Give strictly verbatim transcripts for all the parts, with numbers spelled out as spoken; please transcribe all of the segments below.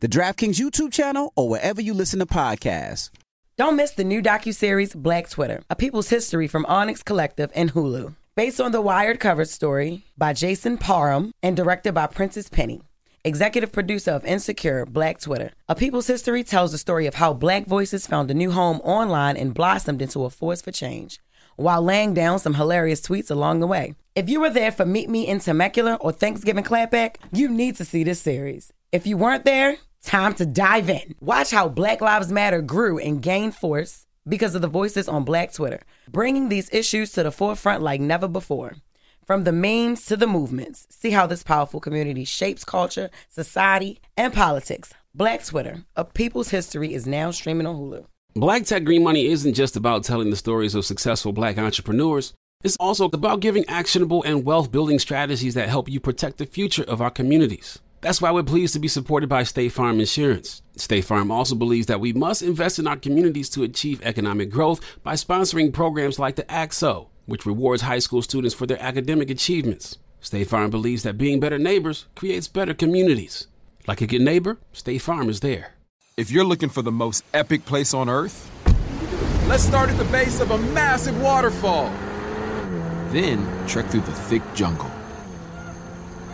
the DraftKings YouTube channel, or wherever you listen to podcasts. Don't miss the new docuseries Black Twitter, A People's History from Onyx Collective and Hulu. Based on the Wired cover story by Jason Parham and directed by Princess Penny. Executive producer of Insecure, Black Twitter. A People's History tells the story of how Black voices found a new home online and blossomed into a force for change, while laying down some hilarious tweets along the way. If you were there for Meet Me in Temecula or Thanksgiving Clapback, you need to see this series. If you weren't there, time to dive in. Watch how Black Lives Matter grew and gained force because of the voices on Black Twitter, bringing these issues to the forefront like never before. From the memes to the movements, see how this powerful community shapes culture, society, and politics. Black Twitter, A People's History, is now streaming on Hulu. Black Tech Green Money isn't just about telling the stories of successful Black entrepreneurs. It's also about giving actionable and wealth-building strategies that help you protect the future of our communities. That's why we're pleased to be supported by State Farm Insurance. State Farm also believes that we must invest in our communities to achieve economic growth by sponsoring programs like the A X O, which rewards high school students for their academic achievements. State Farm believes that being better neighbors creates better communities. Like a good neighbor, State Farm is there. If you're looking for the most epic place on earth, let's start at the base of a massive waterfall. Then trek through the thick jungle.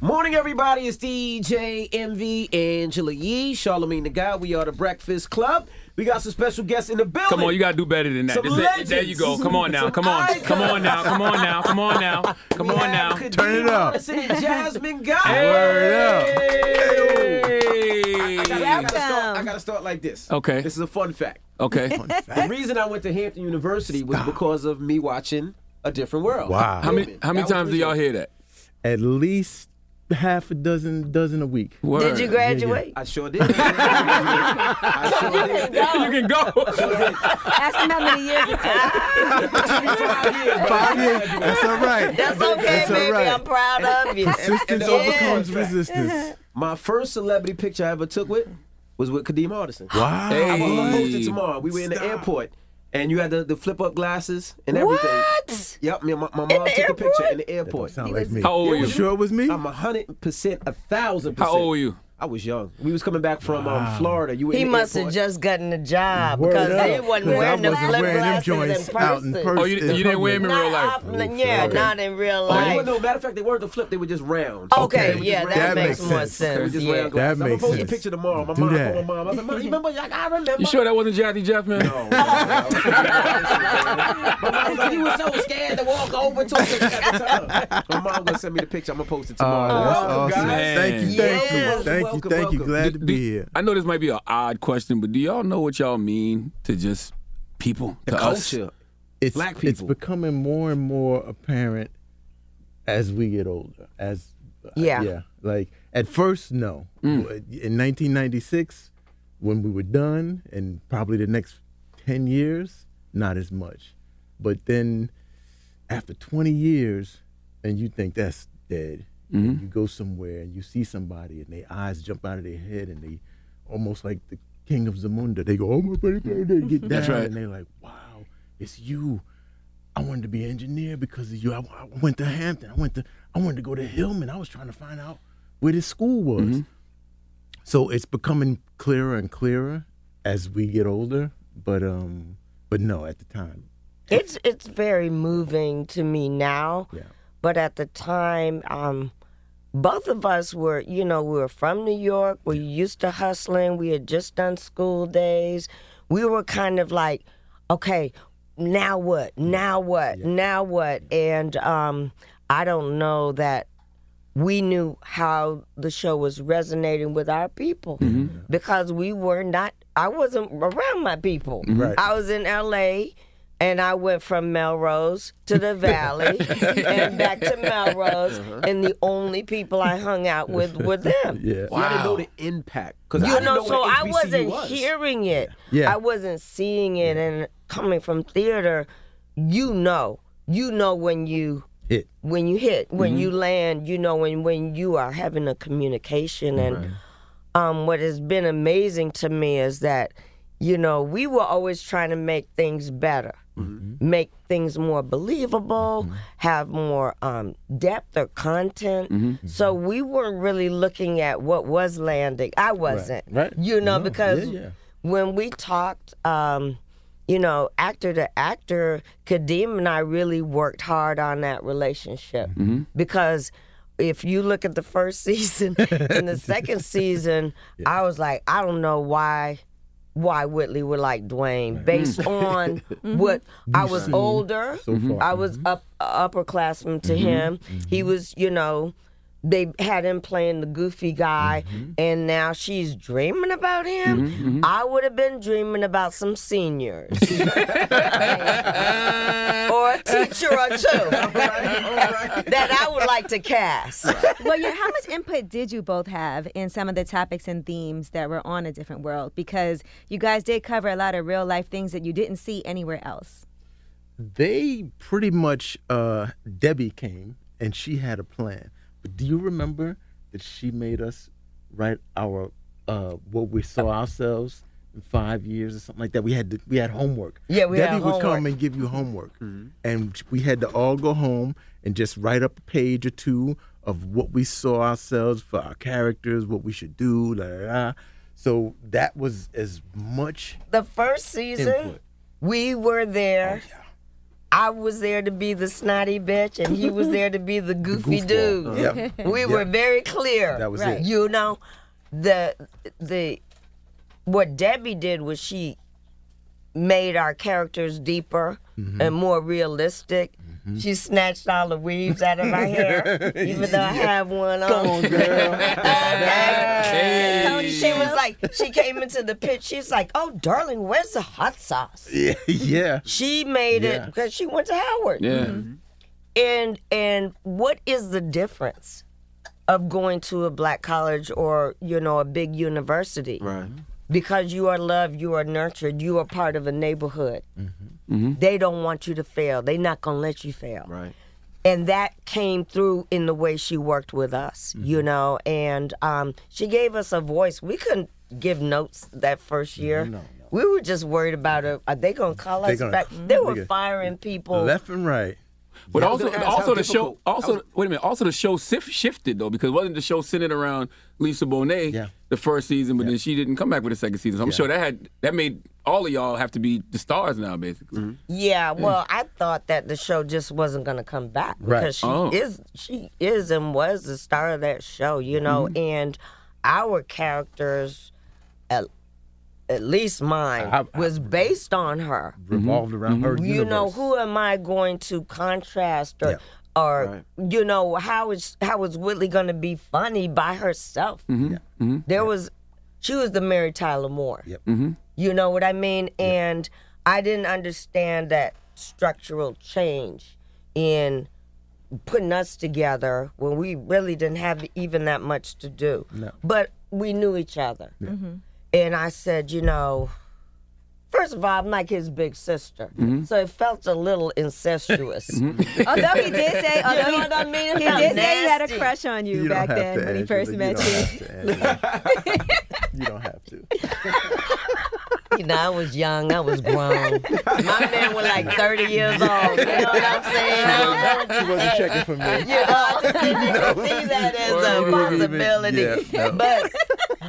Morning, everybody. It's D J M V, Angela Yee, Charlamagne Tha God. We are the Breakfast Club. We got some special guests in the building. Come on, you got to do better than that. Some this is, there you go. Come on now. Come on. Come on now. Come on now. Come on now. Come we on now. Kadeem Turn it up. And Jasmine Guy. Hey. Word up. Hey. I got to start like this. Okay. This is a fun fact. Okay. Fun fact. The reason I went to Hampton University was because of me watching A Different World. Wow. How many, how many times do y'all hear that? At least half a dozen, dozen a week. Word. Did you graduate? Yeah, yeah. I sure did. I sure did. You can go. Ask him how many years it takes. Five years. Five years. That's all right. That's okay, That's baby. Right. I'm proud of you. Persistence yeah. overcomes resistance. My first celebrity picture I ever took with was with Kadeem Hardison. Wow. Hey. I'm gonna post it tomorrow. We were Stop. in the airport. And you had the, the flip-up glasses and everything. What? Yep, my, my mom took airport? a picture in the airport. Sound like me. How old were you? You sure it was me? I'm one hundred percent, one thousand percent. How old were you? I was young. We was coming back from wow. um, Florida. You were he in must airport. have just gotten a job Word because up. they wasn't wearing them flip glasses in person. Out in person. Oh, you, you didn't wear them in real life? Not, oh, yeah, okay. not in real life. Oh, you know, matter of fact, they weren't the flip. They were just round. Okay, okay. yeah, that, that makes more sense. sense. Okay, yeah. That makes sense. I'm going to post a picture tomorrow. My mom, I called my mom. I was like, Mom, you remember? I remember. You sure that wasn't Jazzy Jeff, man? No. My mom, you were so scared to walk over to us. My mom going to send me the picture. I'm going to post it tomorrow. Thank you, thank you, thank you. Thank welcome, you, thank welcome. you. Glad do, to be do, here. I know this might be an odd question, but do y'all know what y'all mean to just people, the to culture, us? It's, Black people. It's becoming more and more apparent as we get older. As yeah, uh, yeah. Like at first, no. Mm. In nineteen ninety-six, when we were done, and probably the next ten years, not as much. But then, after twenty years, and you think that's dead. Mm-hmm. You go somewhere and you see somebody and their eyes jump out of their head and they almost like the king of Zamunda. They go, oh my baby, they get down. That's right. And they're like, wow, it's you. I wanted to be an engineer because of you. I, I went to Hampton. I went to. I wanted to go to Hillman. I was trying to find out where this school was. Mm-hmm. So it's becoming clearer and clearer as we get older. But um, but no, at the time, it's it's very moving to me now. Yeah. But at the time, um, both of us were, you know, we were from New York. We used to hustling. We had just done school days. We were kind of like, okay, now what? Now what? Yeah. Now what? And um, I don't know that we knew how the show was resonating with our people mm-hmm. because we were not, I wasn't around my people. Right. I was in L A, and I went from Melrose to the Valley and back to Melrose, uh-huh. and the only people I hung out with were them. Yeah. Wow. I didn't know the impact. You I know, know so I wasn't was. hearing it. Yeah. Yeah. I wasn't seeing it, and coming from theater, you know. You know when you hit, when you, hit, when mm-hmm. you land, you know when, when you are having a communication. And right. um, what has been amazing to me is that, you know, we were always trying to make things better. Mm-hmm. Make things more believable, mm-hmm. have more um, depth or content. Mm-hmm. So we weren't really looking at what was landing. I wasn't, right. Right. you know, no. because yeah, yeah. when we talked, um, you know, actor to actor, Kadeem and I really worked hard on that relationship mm-hmm. because if you look at the first season and the second season, yeah. I was like, I don't know why. Why Whitley would like Dwayne based on what I was older, so I was up upperclassman to mm-hmm. him. Mm-hmm. He was, you know, they had him playing the goofy guy, mm-hmm. and now she's dreaming about him. Mm-hmm. I would have been dreaming about some seniors or a teacher or two all right, all right. that I would like to cast. Well, yeah, how much input did you both have in some of the topics and themes that were on A Different World? Because you guys did cover a lot of real life things that you didn't see anywhere else. They pretty much, uh, Debbie came and she had a plan. But do you remember that she made us write our uh, what we saw ourselves in five years or something like that? We had to, we had homework. Yeah, we Debbie had homework. Debbie would come and give you homework, mm-hmm. and we had to all go home and just write up a page or two of what we saw ourselves for our characters, what we should do. Blah, blah, blah. So that was as much. The first season, input. We were there. Oh, yeah. I was there to be the snotty bitch, and he was there to be the goofy dude. Uh-huh. Yeah. We yeah. were very clear. That was right. it. You know, the the what Debbie did was she made our characters deeper mm-hmm. and more realistic. Mm-hmm. She snatched all the weaves out of my hair, even though I have one on. Come on, girl. Okay. Hey. She was like, she came into the pitch. She's like, oh, darling, where's the hot sauce? Yeah. yeah. She made yeah. it because she went to Howard. Yeah. Mm-hmm. And and what is the difference of going to a black college or, you know, a big university? Right. Because you are loved, you are nurtured, you are part of a neighborhood. Mm-hmm. Mm-hmm. They don't want you to fail. They're not going to let you fail. Right. And that came through in the way she worked with us, mm-hmm. you know, and um, she gave us a voice. We couldn't give notes that first year. No, no, no. We were just worried about, it. Are they going to call us gonna, back? They were firing people. Left and right. But yeah, also, also the show, also was, wait a minute, also the show shifted though because wasn't the show centered around Lisa Bonet yeah. the first season, but yeah. then she didn't come back with the second season. So I'm yeah. sure that had that made all of y'all have to be the stars now, basically. Mm-hmm. Yeah, well, I thought that the show just wasn't going to come back because right. she oh. is, she is and was the star of that show, you know. Mm-hmm. And our characters, at, at least mine, I, I, was based on her, revolved around mm-hmm. her. You universe. Know, who am I going to contrast or? Yeah. Or, right. you know, how is how is Whitley going to be funny by herself? Mm-hmm. Yeah. Mm-hmm. There yeah. was, she was the Mary Tyler Moore. Yep. Mm-hmm. You know what I mean? Yep. And I didn't understand that structural change in putting us together when we really didn't have even that much to do. No. But we knew each other. Yeah. Mm-hmm. And I said, you know, first of all, I'm like his big sister, mm-hmm. so it felt a little incestuous. Mm-hmm. Although he did say, although you know I mean? he did nasty. say he had a crush on you, you back then when he first you met you. You don't have to. You don't have to. You No, I was young. I was grown. My man was like thirty years old. You know what I'm saying? She wasn't checking for me. You know, no. See that as or a possibility. Yeah, no. But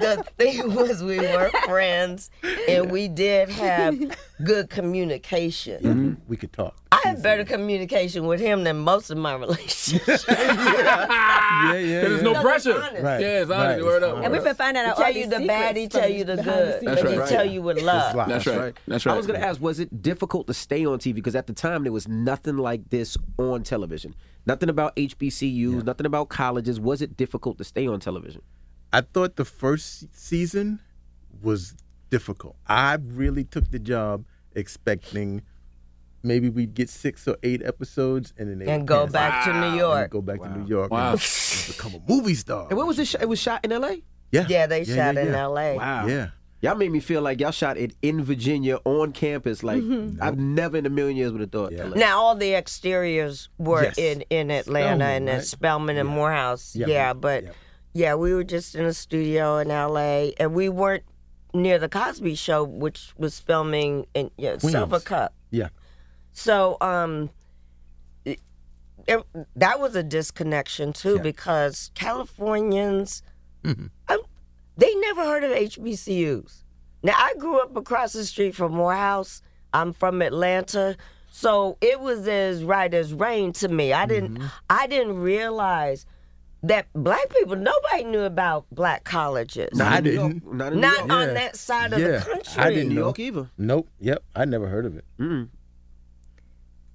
the thing was, we were friends, and we did have good communication. Mm-hmm. We could talk. I had better communication with him than most of my relationships. yeah, yeah, yeah. There's no pressure. Right. Yeah, it's honest. Right. Word up. And we've been finding out all these secrets. Tell you the bad, he tell you the good. But right. he tell you with love. That's right. That's right. I was going to ask, was it difficult to stay on T V? Because at the time, there was nothing like this on television. Nothing about H B C Us, yeah. nothing about colleges. Was it difficult to stay on television? I thought the first season was difficult. I really took the job expecting... Maybe we'd get six or eight episodes, and then they and go back to New York. And go back to New York. Wow. And become a movie star. And what was it? It was shot in L A. Yeah. Yeah, they yeah, shot yeah, in yeah. L A. Wow. Yeah. Y'all made me feel like y'all shot it in Virginia on campus. Like mm-hmm. I've never in a million years would have thought. Yeah. Now all the exteriors were yes. in, in Atlanta Spelman, and at right? Spelman and yeah. Morehouse. Yeah, yeah but yeah. yeah, we were just in a studio in L A, and we weren't near the Cosby Show, which was filming in you know, Silver Cup. Yeah. So um, it, it, that was a disconnection, too, yeah. because Californians, mm-hmm. I, they never heard of H B C Us. Now, I grew up across the street from Morehouse. I'm from Atlanta. So it was as right as rain to me. I didn't, mm-hmm. I didn't realize that black people, nobody knew about black colleges. No, I didn't. York, not in not yeah. on that side of yeah. the country. I didn't know. New York either. Nope. Yep. I never heard of it. Mm.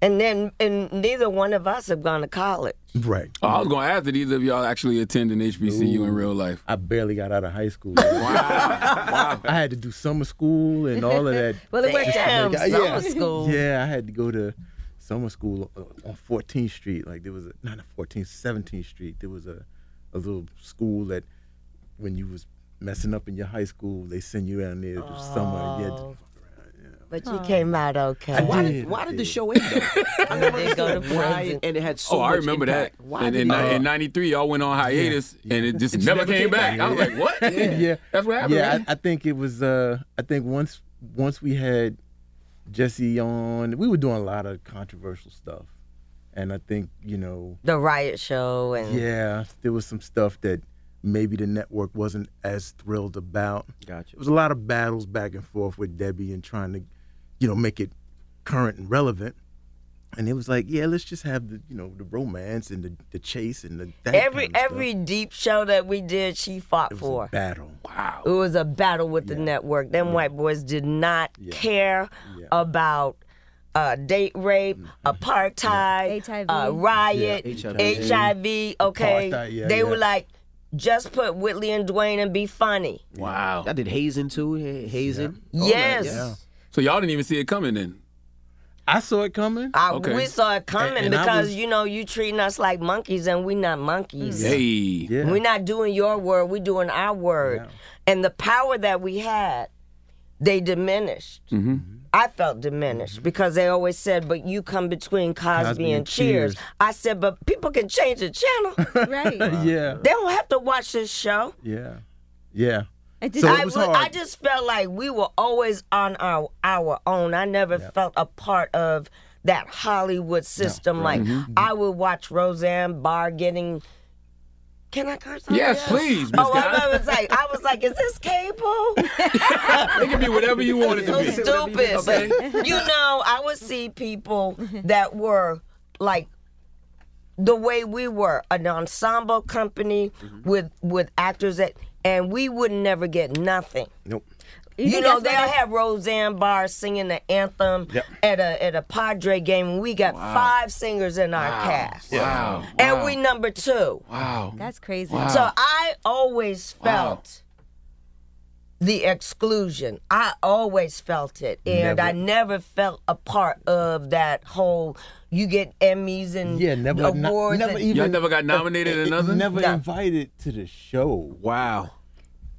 And then, and neither one of us have gone to college. Right. Oh, I was going to ask that either of y'all actually attend an H B C U Ooh, in real life. I barely got out of high school. Wow. wow. I had to do summer school and all of that. well, it went down summer yeah. school. Yeah, I had to go to summer school on fourteenth Street. Like, there was a, not on fourteenth, seventeenth Street. There was a, a little school that when you was messing up in your high school, they send you down there to oh. summer. You had to, But you oh. came out okay. So why did why did the show end though? I remember they go to prison. And it had so Oh, much I remember impact. That. Why and in, uh, in ninety-three, y'all went on hiatus, yeah, yeah. and it just it never, never came, came back. back. Yeah. I was like, what? Yeah. yeah. That's what happened. Yeah, I, I think it was, uh, I think once once we had Jesse on, we were doing a lot of controversial stuff. And I think, you know. The Riot Show. and Yeah, there was some stuff that maybe the network wasn't as thrilled about. Gotcha. It was a lot of battles back and forth with Debbie and trying to, you know, make it current and relevant. And it was like, yeah, let's just have the, you know, the romance and the, the chase and the that every kind of every stuff. Deep show that we did, she fought it was for. A battle. Wow. It was a battle with yeah. the network. Them yeah. white boys did not yeah. care yeah. about uh, date rape, mm-hmm. apartheid, yeah. uh, riot, yeah. H I V. H I V. Okay, apartheid, yeah, they yeah. were like, just put Whitley and Dwayne and be funny. Wow. That did hazing too. Hazing. Yeah. Yes. That, yeah. So y'all didn't even see it coming then? I saw it coming. I, okay. We saw it coming and, and because, was... you know, you treating us like monkeys and we not monkeys. Hey. Yeah. We're not doing your word. We're doing our word. Yeah. And the power that we had, they diminished. Mm-hmm. I felt diminished mm-hmm. because they always said, but you come between Cosby, Cosby and Cheers. Cheers. I said, but people can change the channel. right. Wow. Yeah. They don't have to watch this show. Yeah. Yeah. I, just, so I, was, I just felt like we were always on our, our own. I never yep. felt a part of that Hollywood system. No. Like, mm-hmm. I would watch Roseanne Barr getting... Can I curse on Yes, you? Please. Oh, I, I was like, I was like, is this cable? It can be whatever you want it to be. Stupid, okay. But you know, I would see people that were like the way we were, an ensemble company mm-hmm. with with actors that, and we would never get nothing. Nope. You, you know, they'll I... have Roseanne Barr singing the anthem yep. at a at a Padre game, and we got wow. five singers in our wow. cast. Wow. wow. And wow. we number two. Wow. That's crazy. Wow. So I always felt wow. the exclusion. I always felt it. And never. I never felt a part of that whole, you get Emmys and yeah, never, awards. No, never and, even, y'all never got nominated or nothing? Never no. invited to the show. Wow.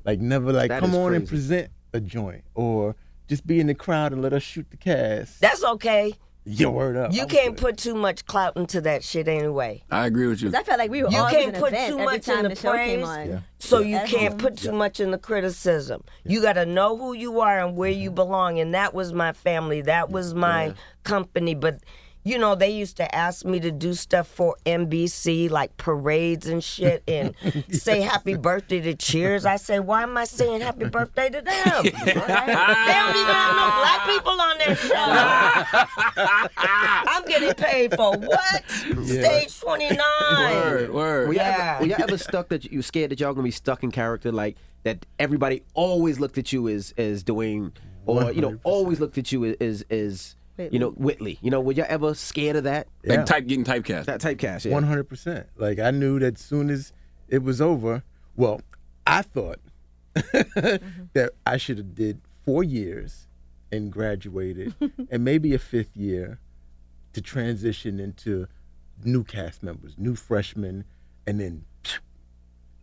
Like, never, like, that come on crazy. And present. A joint, or just be in the crowd and let us shoot the cast. That's okay. Yo, word up. You can't put too much clout into that shit anyway. I agree with you. I felt like we were you always can't put too much in the, the praise, yeah. so yeah. you That's can't cool. put too yeah. much in the criticism. Yeah. You got to know who you are and where you belong. And that was my family. That was my yeah. company. But, you know, they used to ask me to do stuff for N B C, like parades and shit, and yes. say happy birthday to Cheers. I said, why am I saying happy birthday to them? Yeah. Right? They don't even have no black people on their show. I'm getting paid for what? Yeah. Stage twenty-nine. Word, word. Were y'all yeah. ever, ever stuck that you scared that y'all gonna be stuck in character, like that everybody always looked at you as as Dwayne, or one hundred percent. You know, always looked at you as as Whitley. You know, Whitley. You know, were y'all ever scared of that? Yeah. Like type getting typecast. That typecast, yeah. One hundred percent. Like I knew that as soon as it was over. Well, I thought mm-hmm. that I should have did four years and graduated, and maybe a fifth year to transition into new cast members, new freshmen, and then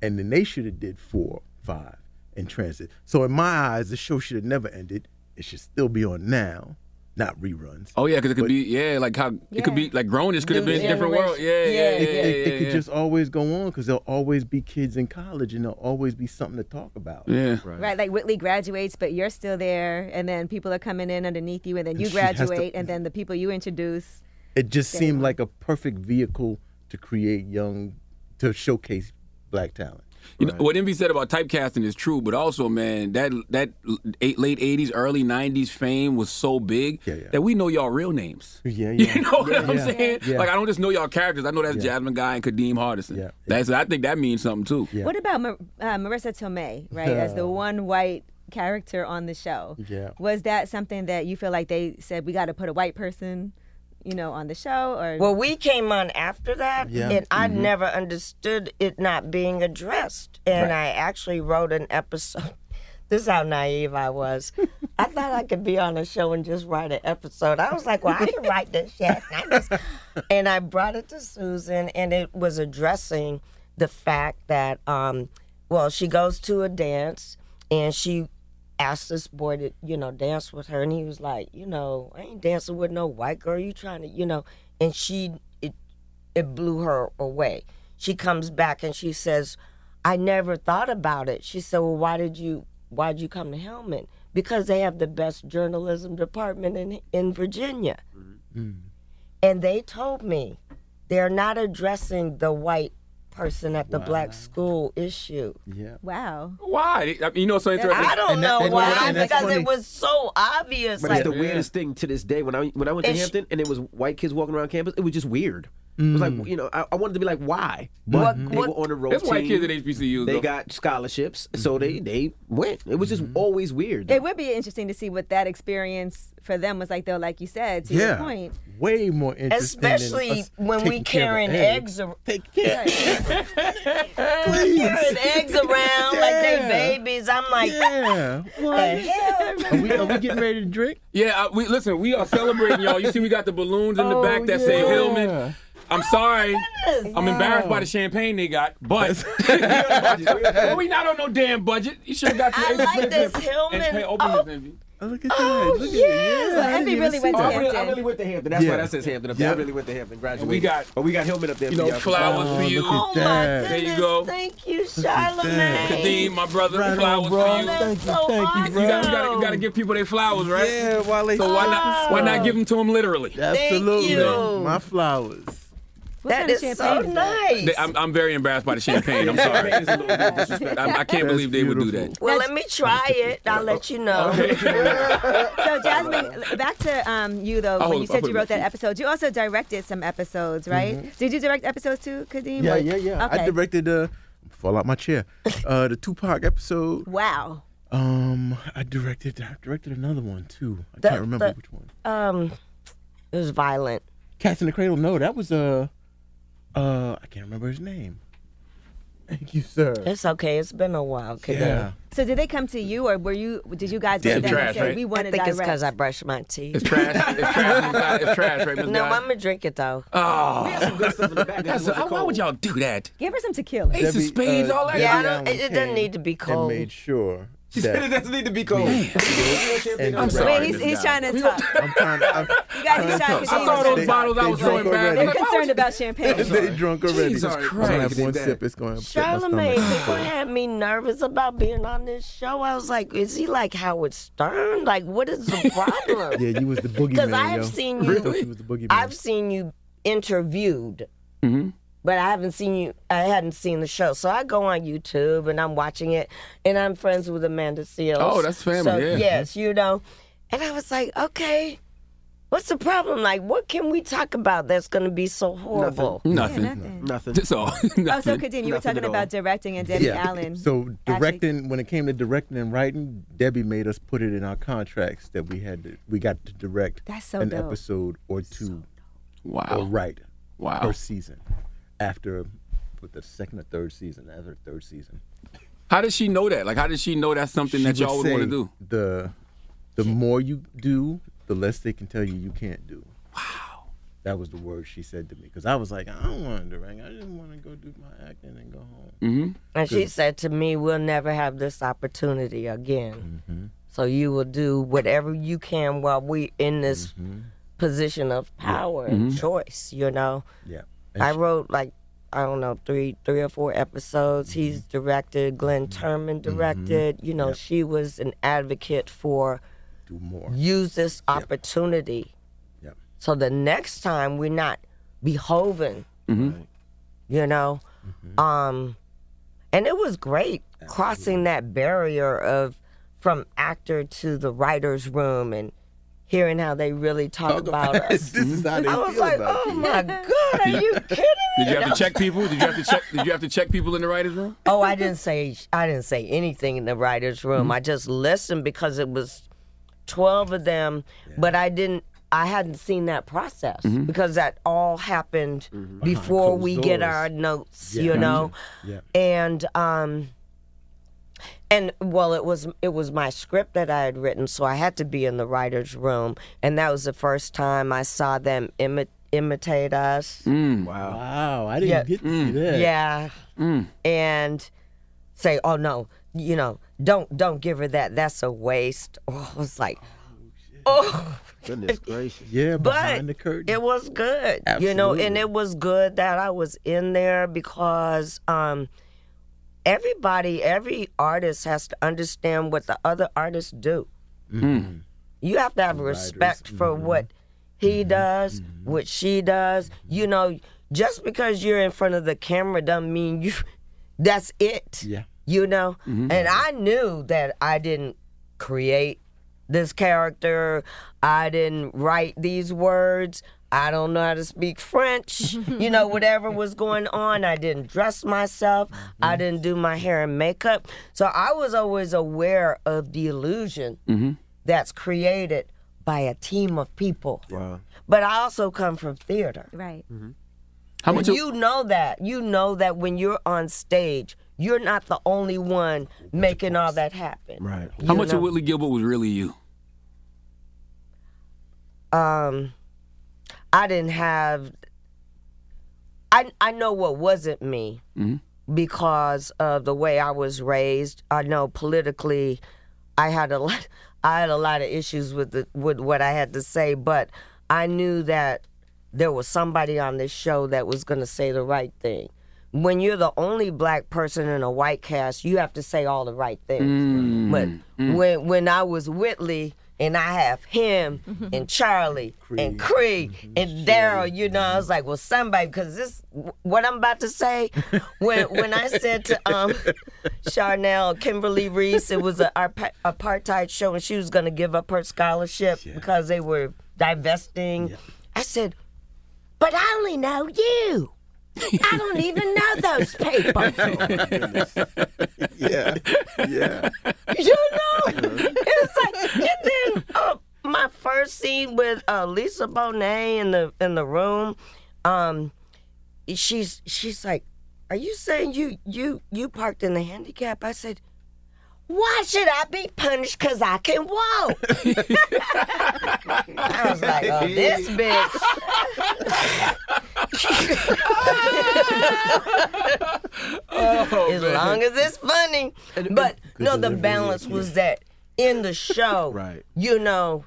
and then they should have did four, five, and transit. So in my eyes, the show should have never ended. It should still be on now. Not reruns. Oh yeah, because it could but, be yeah, like how yeah. it could be like grown. This could have been a different world. Yeah, yeah, yeah. It, yeah, it, yeah, it could yeah. just always go on because there'll always be kids in college and there'll always be something to talk about. Yeah, right. right like Whitley graduates, but you're still there, and then people are coming in underneath you, and then you she graduate, to, and then the people you introduce. It just seemed on. Like a perfect vehicle to create young, to showcase black talent. You right. know what Envy said about typecasting is true, but also, man, that that eight, late eighties, early nineties fame was so big yeah, yeah. that we know y'all real names. Yeah, yeah. You know what yeah, I'm yeah. saying? Yeah. Like I don't just know y'all characters. I know that's yeah. Jasmine Guy and Kadeem Hardison. Yeah. That's I think that means something too. Yeah. What about Mar- uh, Marissa Tomei, right? As the one white character on the show. Yeah. Was that something that you feel like they said we got to put a white person? You know, on the show or... Well, we came on after that, yeah. and I mm-hmm. never understood it not being addressed. And right. I actually wrote an episode. This is how naive I was. I thought I could be on a show and just write an episode. I was like, well, I can write this shit. And I, just... and I brought it to Susan, and it was addressing the fact that, um, well, she goes to a dance, and she... asked this boy to, you know, dance with her, and he was like, you know, I ain't dancing with no white girl. You trying to, you know, and she, it, it blew her away. She comes back and she says, I never thought about it. She said, well, why did you, why'd you come to Hellman? Because they have the best journalism department in in Virginia, mm-hmm. and they told me they're not addressing the white person at the wow. black school issue. Yeah. Wow. Why? You know, so interesting. I don't and know that, and why and because funny. It was so obvious. But like, it's the weirdest yeah. thing to this day. When I when I went to and Hampton she, and it was white kids walking around campus, it was just weird. Mm. It was like, you know, I, I wanted to be like, why? But what, they what, were on the road. That's team. White kids at H B C U. They though. Got scholarships, mm-hmm. so they they went. It was just mm-hmm. always weird. Though. It would be interesting to see what that experience for them was like, though. Like you said, to yeah. your point, way more interesting. Especially when we carrying eggs. eggs ar- Take care. Please. Carrying eggs around yeah. like they babies. I'm like, yeah. what the hell? Are we, are we getting ready to drink? Yeah. Uh, we listen. We are celebrating, y'all. You see, we got the balloons in the oh, back that yeah. say Hellman. I'm sorry. Oh, I'm embarrassed wow. by the champagne they got, but well, we not on no damn budget. You should have got your I like this Hellman. Oh, Envy. Oh, look at that. Oh, look yes. at that. Envy really went to Hampton. I really went to Hampton. That's yeah. why that says Hampton up there. Yeah. I really went to Hampton. Graduated. We got, oh, we got Hellman up there. You know, for flowers oh, for you. Oh, my goodness. There you go. Thank you, Charlamagne. Kadeem, my brother. Right flowers on, for you. Thank you. So thank awesome. You, bro. You got, got to give people their flowers, right? Yeah, while they So why not? Why not give them to them literally? Absolutely. My flowers. What that is so is nice. They, I'm, I'm very embarrassed by the champagne. I'm sorry. It's a little bit disrespectful. I, I can't That's believe they beautiful. Would do that. Well, That's, let me try it. I'll let you know. Okay. So, Jasmine, back to um, you, though. I'll when you said you wrote that episode, you also directed some episodes, right? Mm-hmm. Did you direct episodes, too, Kadeem? Yeah, yeah, yeah. Okay. I directed, uh, fall out my chair, uh, the Tupac episode. Wow. Um, I directed I directed another one, too. I the, can't remember the, which one. Um, It was violent. Cats in the Cradle? No, that was... Uh, Uh, I can't remember his name. Thank you, sir. It's okay. It's been a while. Kadeem. Yeah. So did they come to you, or were you? Did you guys go to them and say right? we want to direct? I think it's because I brushed my teeth. It's trash. It's trash. It's trash, right? Miz No, I'm gonna drink it though. Oh, we have some good stuff in the back. That's a, why would y'all do that? Give her some tequila. Ace of spades, uh, all that. Yeah, I don't, it, it doesn't need to be cold. And made sure She that, said it doesn't need to be cold. I'm, I'm sorry. He's, he's trying to talk. I'm trying to. I'm, you guys trying to. I saw those they, bottles. They I was so embarrassed. They're concerned about champagne. They drunk already. Jesus Christ. I'm going to have one sip. It's going to Charlamagne, people had me nervous about being on this show. I was like, is he like Howard Stern? Like, what is the problem? Yeah, you was the boogeyman. Because I've yo. seen you. Really? Was the I've seen you interviewed. Mm-hmm. But I haven't seen you, I hadn't seen the show. So I go on YouTube and I'm watching it and I'm friends with Amanda Seals. Oh, that's family, so, yeah. Yes, you know. And I was like, okay, what's the problem? Like, what can we talk about that's going to be so horrible? Nothing. Nothing. Yeah, nothing. nothing. So, nothing. Oh, so Kadeem, you were talking about directing and Debbie yeah. Allen. So directing, actually, when it came to directing and writing, Debbie made us put it in our contracts that we had to, we got to direct that's so an dope. episode or two so wow. or write wow. per season. After with the second or third season, after third season. How did she know that? Like, how did she know that's something she that y'all would, would want to do? The the more you do, the less they can tell you you can't do. Wow. That was the word she said to me. Because I was like, I don't want to direct. I just want to go do my acting and go home. Mm-hmm. And she said to me, we'll never have this opportunity again. Mm-hmm. So you will do whatever you can while we in this mm-hmm. position of power yeah. and mm-hmm. choice, you know? Yeah. And I wrote like, I don't know, three three or four episodes. Mm-hmm. He's directed, Glenn mm-hmm. Turman directed. Mm-hmm. You know, yep. she was an advocate for do more. Use this yep. opportunity. Yep. So the next time we're not beholden, mm-hmm. right. you know. Mm-hmm. Um, and it was great Absolutely. crossing that barrier of from actor to the writer's room and hearing how they really talk about us. This is how they I was feel like, about oh you. my God, are you kidding me? Did you have to check people? Did you have to check? Did you have to check people in the writers' room? Oh, I didn't say. I didn't say anything in the writers' room. Mm-hmm. I just listened because it was twelve of them, yeah. but I didn't. I hadn't seen that process mm-hmm. because that all happened mm-hmm. before we doors. get our notes. Yeah. You know, yeah. and um. And, well, it was it was my script that I had written, so I had to be in the writer's room. And that was the first time I saw them imi- imitate us. Mm, wow. Wow, I didn't yeah. get to mm. see that. Yeah. Mm. And say, oh, no, you know, don't don't give her that. That's a waste. Oh, I was like, oh. Shit. oh. Goodness gracious. Yeah, behind but the curtain. It was good, Absolutely. you know, and it was good that I was in there because um, – everybody, every artist has to understand what the other artists do. Mm-hmm. You have to have the respect writers. for mm-hmm. what he mm-hmm. does, mm-hmm. what she does. Mm-hmm. You know, just because you're in front of the camera doesn't mean you, that's it. Yeah. You know? Mm-hmm. And I knew that I didn't create this character. I didn't write these words. I don't know how to speak French. You know, whatever was going on, I didn't dress myself. Mm-hmm. I didn't do my hair and makeup. So I was always aware of the illusion mm-hmm. that's created by a team of people. Wow. But I also come from theater. Right. Mm-hmm. How much you know that. You know that when you're on stage, you're not the only one making all that happen. Right. You how much know? of Whitley Gilbert was really you? Um... I didn't have, I I know what wasn't me mm-hmm. because of the way I was raised. I know politically I had a lot, I had a lot of issues with the, with what I had to say, but I knew that there was somebody on this show that was going to say the right thing. When you're the only black person in a white cast, you have to say all the right things. Mm-hmm. But mm-hmm. when when I was Whitley, and I have him mm-hmm. and Charlie Cree. and Cree mm-hmm. and Daryl, you know, I was like, well, somebody, because this, what I'm about to say, when when I said to um, Charnel, Kimberly Reese, it was an apartheid show and she was going to give up her scholarship yeah. because they were divesting. Yeah. I said, but I only know you. I don't even know those people. Oh, yeah, yeah. You know, it's like, and then uh, my first scene with uh, Lisa Bonet in the in the room, um, she's she's like, "Are you saying you you you parked in the handicap?" I said, "Why should I be punished? Cause I can walk." I was like, "Oh, this bitch." oh, as man. long as it's funny, but No, the balance yeah. was that in the show, right. you know,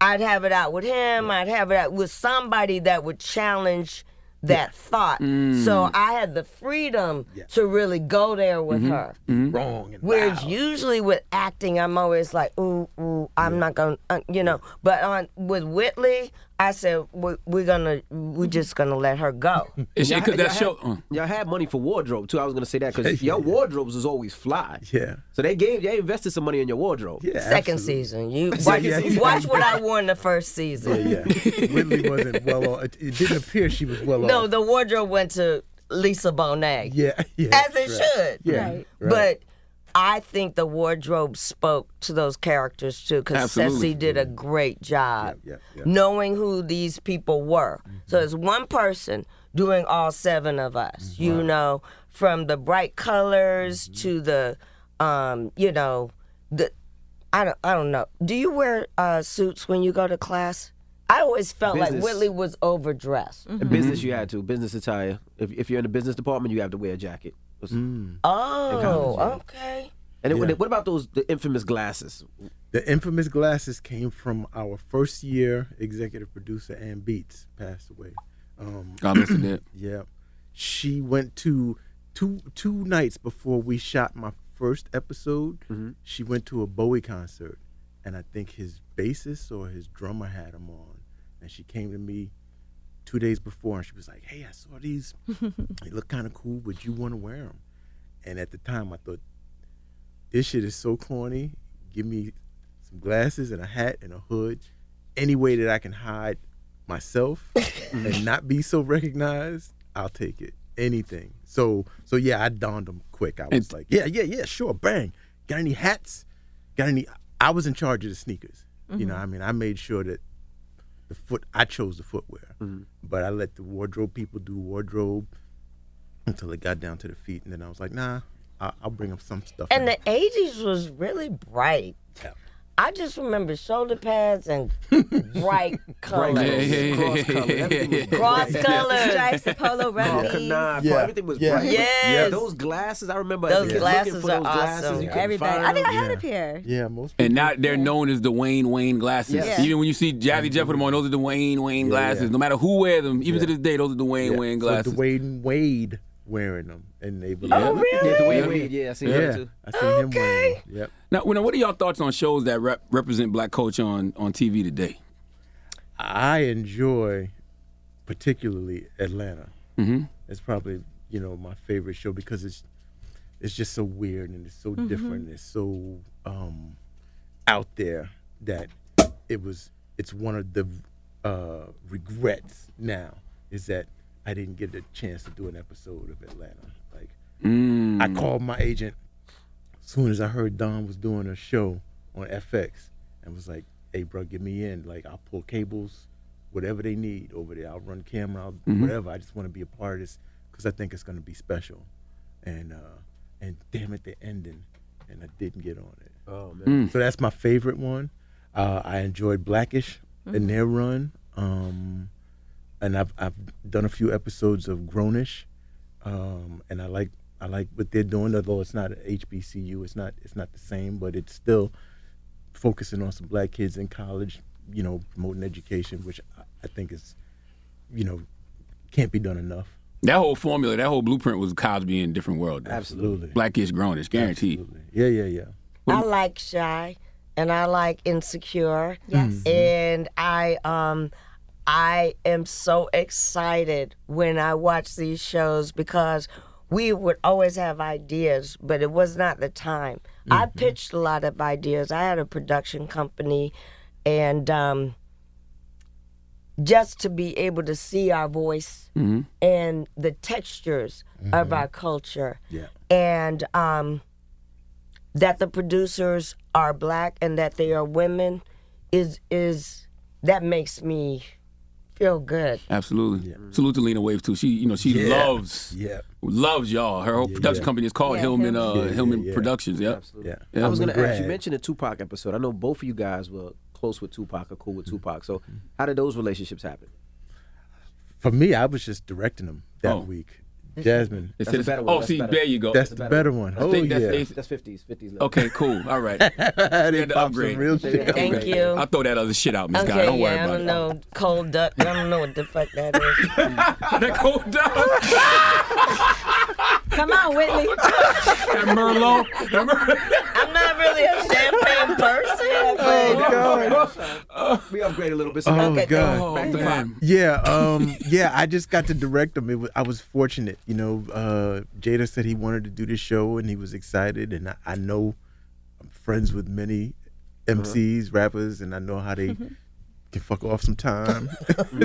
I'd have it out with him, right. I'd have it out with somebody that would challenge that thought. Mm. So I had the freedom yeah. to really go there with mm-hmm. her. Mm-hmm. Wrong and Whereas loud. usually with acting, I'm always like, ooh, ooh, I'm yeah. not gonna, uh, you know. But on with Whitley, I said, we're, we're gonna, we're just gonna let her go. Is she, cause that show, uh. y'all had money for wardrobe too. I was gonna say that because your wardrobes was always fly. Yeah. So they gave, they invested some money in your wardrobe. Yeah, Second absolutely. season, you watch, yeah, yeah. watch what I wore in the first season. Yeah. yeah. Whitley wasn't well off. It, it didn't appear she was well off. No, the wardrobe went to Lisa Bonet. Yeah. yeah as it right. should. Yeah. Right. Right. But I think the wardrobe spoke to those characters too, because Ceci did a great job yeah, yeah, yeah. knowing who these people were. Mm-hmm. So it's one person doing all seven of us, mm-hmm. you know, from the bright colors mm-hmm. to the, um, you know, the I don't I don't know. Do you wear uh, suits when you go to class? I always felt business. like Whitley was overdressed. Mm-hmm. In business, you had to business attire. If if you're in the business department, you have to wear a jacket. Mm. Oh, okay. And then, yeah. what about those the infamous glasses? The infamous glasses came from our first year executive producer, Ann Beats, passed away. Um, God bless her. Yeah, she went to two two nights before we shot my first episode. Mm-hmm. She went to a Bowie concert, and I think his bassist or his drummer had him on, and she came to me two days before, and she was like, hey, I saw these. They look kind of cool. Would you want to wear them? And at the time, I thought, this shit is so corny. Give me some glasses and a hat and a hood, any way that I can hide myself and not be so recognized, I'll take it. Anything. So, so yeah, I donned them quick. I was and, like, yeah, yeah, yeah, sure, bang. Got any hats? Got any? I was in charge of the sneakers. Mm-hmm. You know, I mean, I made sure that The foot I chose the footwear, mm-hmm. but I let the wardrobe people do wardrobe until it got down to the feet, and then I was like, "Nah, I, I'll bring up some stuff." And the eighties was really bright. Yeah. I just remember shoulder pads and bright colors, yeah, cross colors, cross colors, stripes, polo, rugby. Yeah. Yeah. Everything was yeah. bright. Yes. Yeah, those glasses. I remember those yeah. glasses for those are glasses. awesome. You Everybody, I think I had yeah. a pair. Yeah, most. People. And now they're known as the Wayne Wayne glasses. Yeah. Yeah. Even when you see Jazzy Jeff with them on, those are the Wayne Wayne yeah, glasses. Yeah. No matter who wear them, even yeah. to this day, those are the Wayne yeah. Wayne glasses. So Dwayne Wade wearing them, and they believe. Oh, really? Yeah, Dwayne Wade. Yeah, I see yeah. him too. I see okay. him wearing them. Yep. Now, what are y'all thoughts on shows that rep- represent black culture on, on T V today? I enjoy particularly Atlanta. Mm-hmm. It's probably, you know, my favorite show because it's it's just so weird and it's so mm-hmm. different. It's so um, out there that it was. It's one of the uh, regrets now is that I didn't get a chance to do an episode of Atlanta. Like mm. I called my agent. As soon as I heard Don was doing a show on F X and was like, hey, bro, get me in. Like, I'll pull cables, whatever they need over there. I'll run camera, I'll do mm-hmm. whatever. I just want to be a part of this because I think it's going to be special. And uh, and damn it, the ending. And I didn't get on it. Oh, man. Mm. So that's my favorite one. Uh, I enjoyed Blackish mm-hmm. in their run. Um, and I've, I've done a few episodes of Grownish. Um, and I like... I like what they're doing, although it's not H B C U, it's not it's not the same, but it's still focusing on some black kids in college, you know, promoting education, which I think is, you know, can't be done enough. That whole formula, that whole blueprint was Cosby in a Different World. Though. Absolutely. Blackish Grownish, guaranteed. Absolutely. Yeah, yeah, yeah. What I you- like Shy, and I like Insecure. Yes. Mm-hmm. And I um I am so excited when I watch these shows because we would always have ideas, but it was not the time. Mm-hmm. I pitched a lot of ideas. I had a production company, and um, just to be able to see our voice mm-hmm. and the textures mm-hmm. of our culture, yeah. and um, that the producers are black and that they are women is is that makes me feel good. Absolutely. Yeah. Salute to Lena Wave too. She, you know, she yeah. loves, yeah. loves y'all. Her whole yeah, production yeah. company is called yeah, Hillman, uh, yeah, Hillman yeah, yeah. Productions. Yep. Absolutely. Yeah. yeah. I was gonna ask. You mentioned a Tupac episode. I know both of you guys were close with Tupac or cool with mm-hmm. Tupac. So, how did those relationships happen? For me, I was just directing them that oh. week. Jasmine. That's the better one. Oh, that's see, better. There you go. That's, that's the better one. one. I think oh, that's yeah. eighties. That's fifties. fifties. Left. Okay, cool. All right. they had to upgrade. Real shit. Thank upgrade. you. I'll throw that other shit out, Miss okay, Guy. Don't yeah, worry about it. I don't know. Cold duck. I don't know what the fuck that is. That cold duck. Come on, Whitley. That Merlot. That Merlot. I'm not really a champagne person. Oh, God. We upgrade a little bit. So oh, God. Oh, yeah, um, yeah, I just got to direct him. It was, I was fortunate. You know, uh, Jada said he wanted to do this show, and he was excited. And I, I know I'm friends with many M Cs, uh-huh. rappers, and I know how they can fuck off sometime.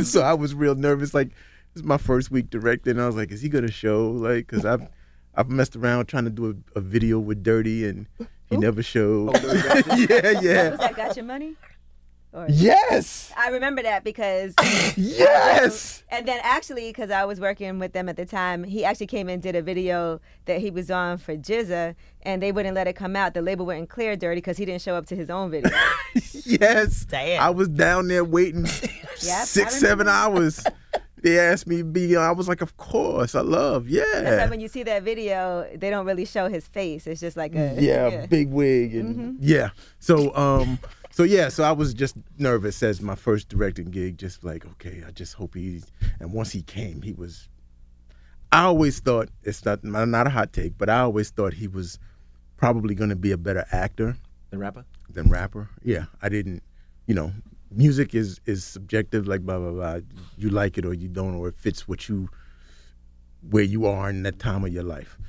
So I was real nervous. Like, this is my first week directing. And I was like, is he going to show? Like, because I've, I've messed around trying to do a, a video with Dirty, and he Ooh. never showed. Oh, yeah, yeah. Was that Got Your Money? Or... Yes. I remember that because. Yes. I, and then actually, because I was working with them at the time, he actually came and did a video that he was on for Jizza, and they wouldn't let it come out. The label wouldn't clear Dirty because he didn't show up to his own video. Yes. Damn. I was down there waiting yep, six, seven hours. They asked me to be on. I was like, of course, I love, yeah. That's like when you see that video, they don't really show his face. It's just like a yeah, yeah. big wig and mm-hmm. yeah. So um, so yeah, so I was just nervous as my first directing gig. Just like, okay, I just hope he. And once he came, he was. I always thought it's not not a hot take, but I always thought he was probably going to be a better actor than rapper. Than rapper, yeah. I didn't, you know. Music is is subjective, like blah blah blah. You like it or you don't, or it fits what you, where you are in that time of your life.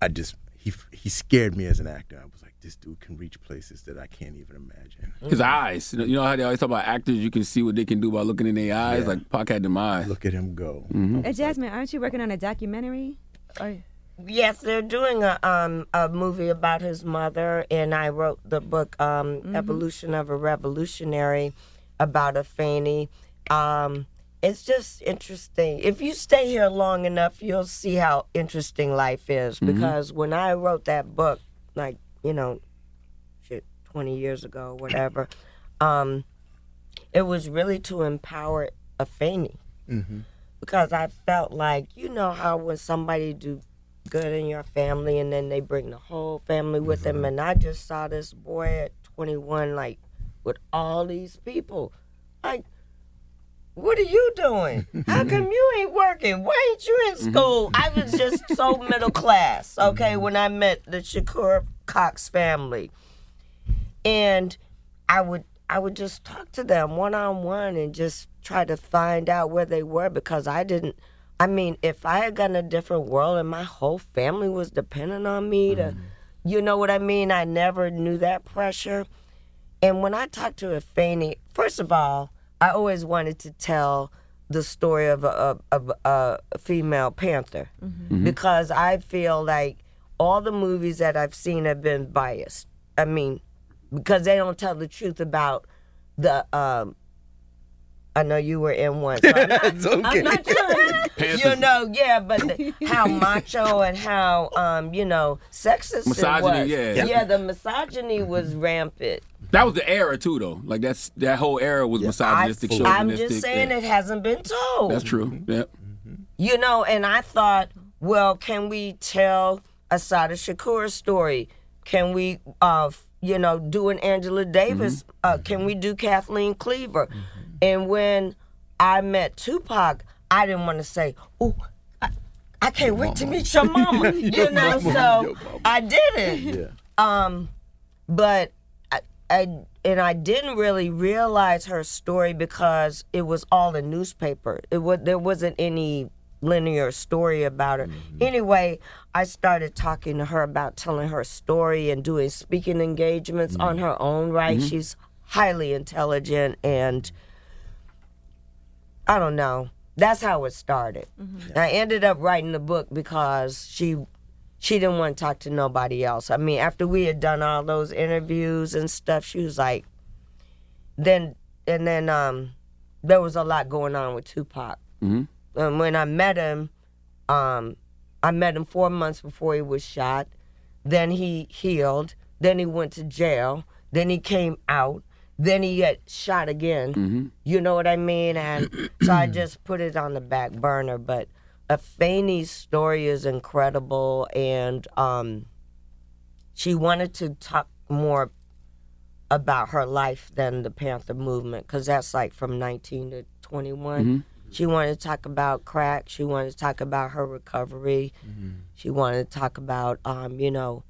I just he he scared me as an actor. I was like, this dude can reach places that I can't even imagine. His eyes, you know how they always talk about actors. You can see what they can do by looking in their eyes. Yeah. Like Pac had them eyes. Look at him go. Mm-hmm. Hey, Jasmine, aren't you working on a documentary? Or... Yes, they're doing a um a movie about his mother, and I wrote the book um mm-hmm. Evolution of a Revolutionary. About Afeni. Um, it's just interesting. If you stay here long enough, you'll see how interesting life is. Mm-hmm. Because when I wrote that book, like, you know, shit, twenty years ago, whatever, um, it was really to empower Afeni. Mm-hmm. Because I felt like, you know how when somebody do good in your family and then they bring the whole family with mm-hmm. them, and I just saw this boy at twenty-one, like, with all these people. Like, what are you doing? How come you ain't working? Why ain't you in school? I was just so middle class, okay, when I met the Shakur Cox family. And I would I would just talk to them one-on-one and just try to find out where they were, because I didn't, I mean, if I had gotten a different world and my whole family was dependent on me to, you know what I mean? I never knew that pressure. And when I talked to Afeni, first of all, I always wanted to tell the story of a, of a, a female panther, mm-hmm. Mm-hmm. because I feel like all the movies that I've seen have been biased. I mean, because they don't tell the truth about the. Um, I know you were in one. So I'm not, it's okay. I'm not sure. You know, yeah, but the, how macho and how um, you know, sexist misogyny, it was. Yeah, yeah, yeah. The misogyny was rampant. That was the era too, though. Like that's that whole era was misogynistic, I, chauvinistic. I'm just saying yeah. it hasn't been told. That's true. Yep. You know, and I thought, well, can we tell Asada Shakur's story? Can we, uh, you know, do an Angela Davis? Mm-hmm. Uh, can we do Kathleen Cleaver? Mm-hmm. And when I met Tupac, I didn't want to say, "Ooh, I, I can't your wait mama. to meet your mama." your you know, mama, so I didn't. Yeah. Um, but. I, and I didn't really realize her story because it was all in newspaper. It was, there wasn't any linear story about her. Mm-hmm. Anyway, I started talking to her about telling her story and doing speaking engagements mm-hmm. on her own right. Mm-hmm. She's highly intelligent, and I don't know. That's how it started. Mm-hmm. I ended up writing the book because she... She didn't want to talk to nobody else. I mean, after we had done all those interviews and stuff, she was like, then, and then um, there was a lot going on with Tupac. Mm-hmm. And when I met him, um, I met him four months before he was shot. Then he healed. Then he went to jail. Then he came out. Then he got shot again. Mm-hmm. You know what I mean? And so I just put it on the back burner, but Afeni's story is incredible, and um, she wanted to talk more about her life than the Panther movement, because that's like from nineteen to twenty-one. Mm-hmm. She wanted to talk about crack. She wanted to talk about her recovery. Mm-hmm. She wanted to talk about, um, you know,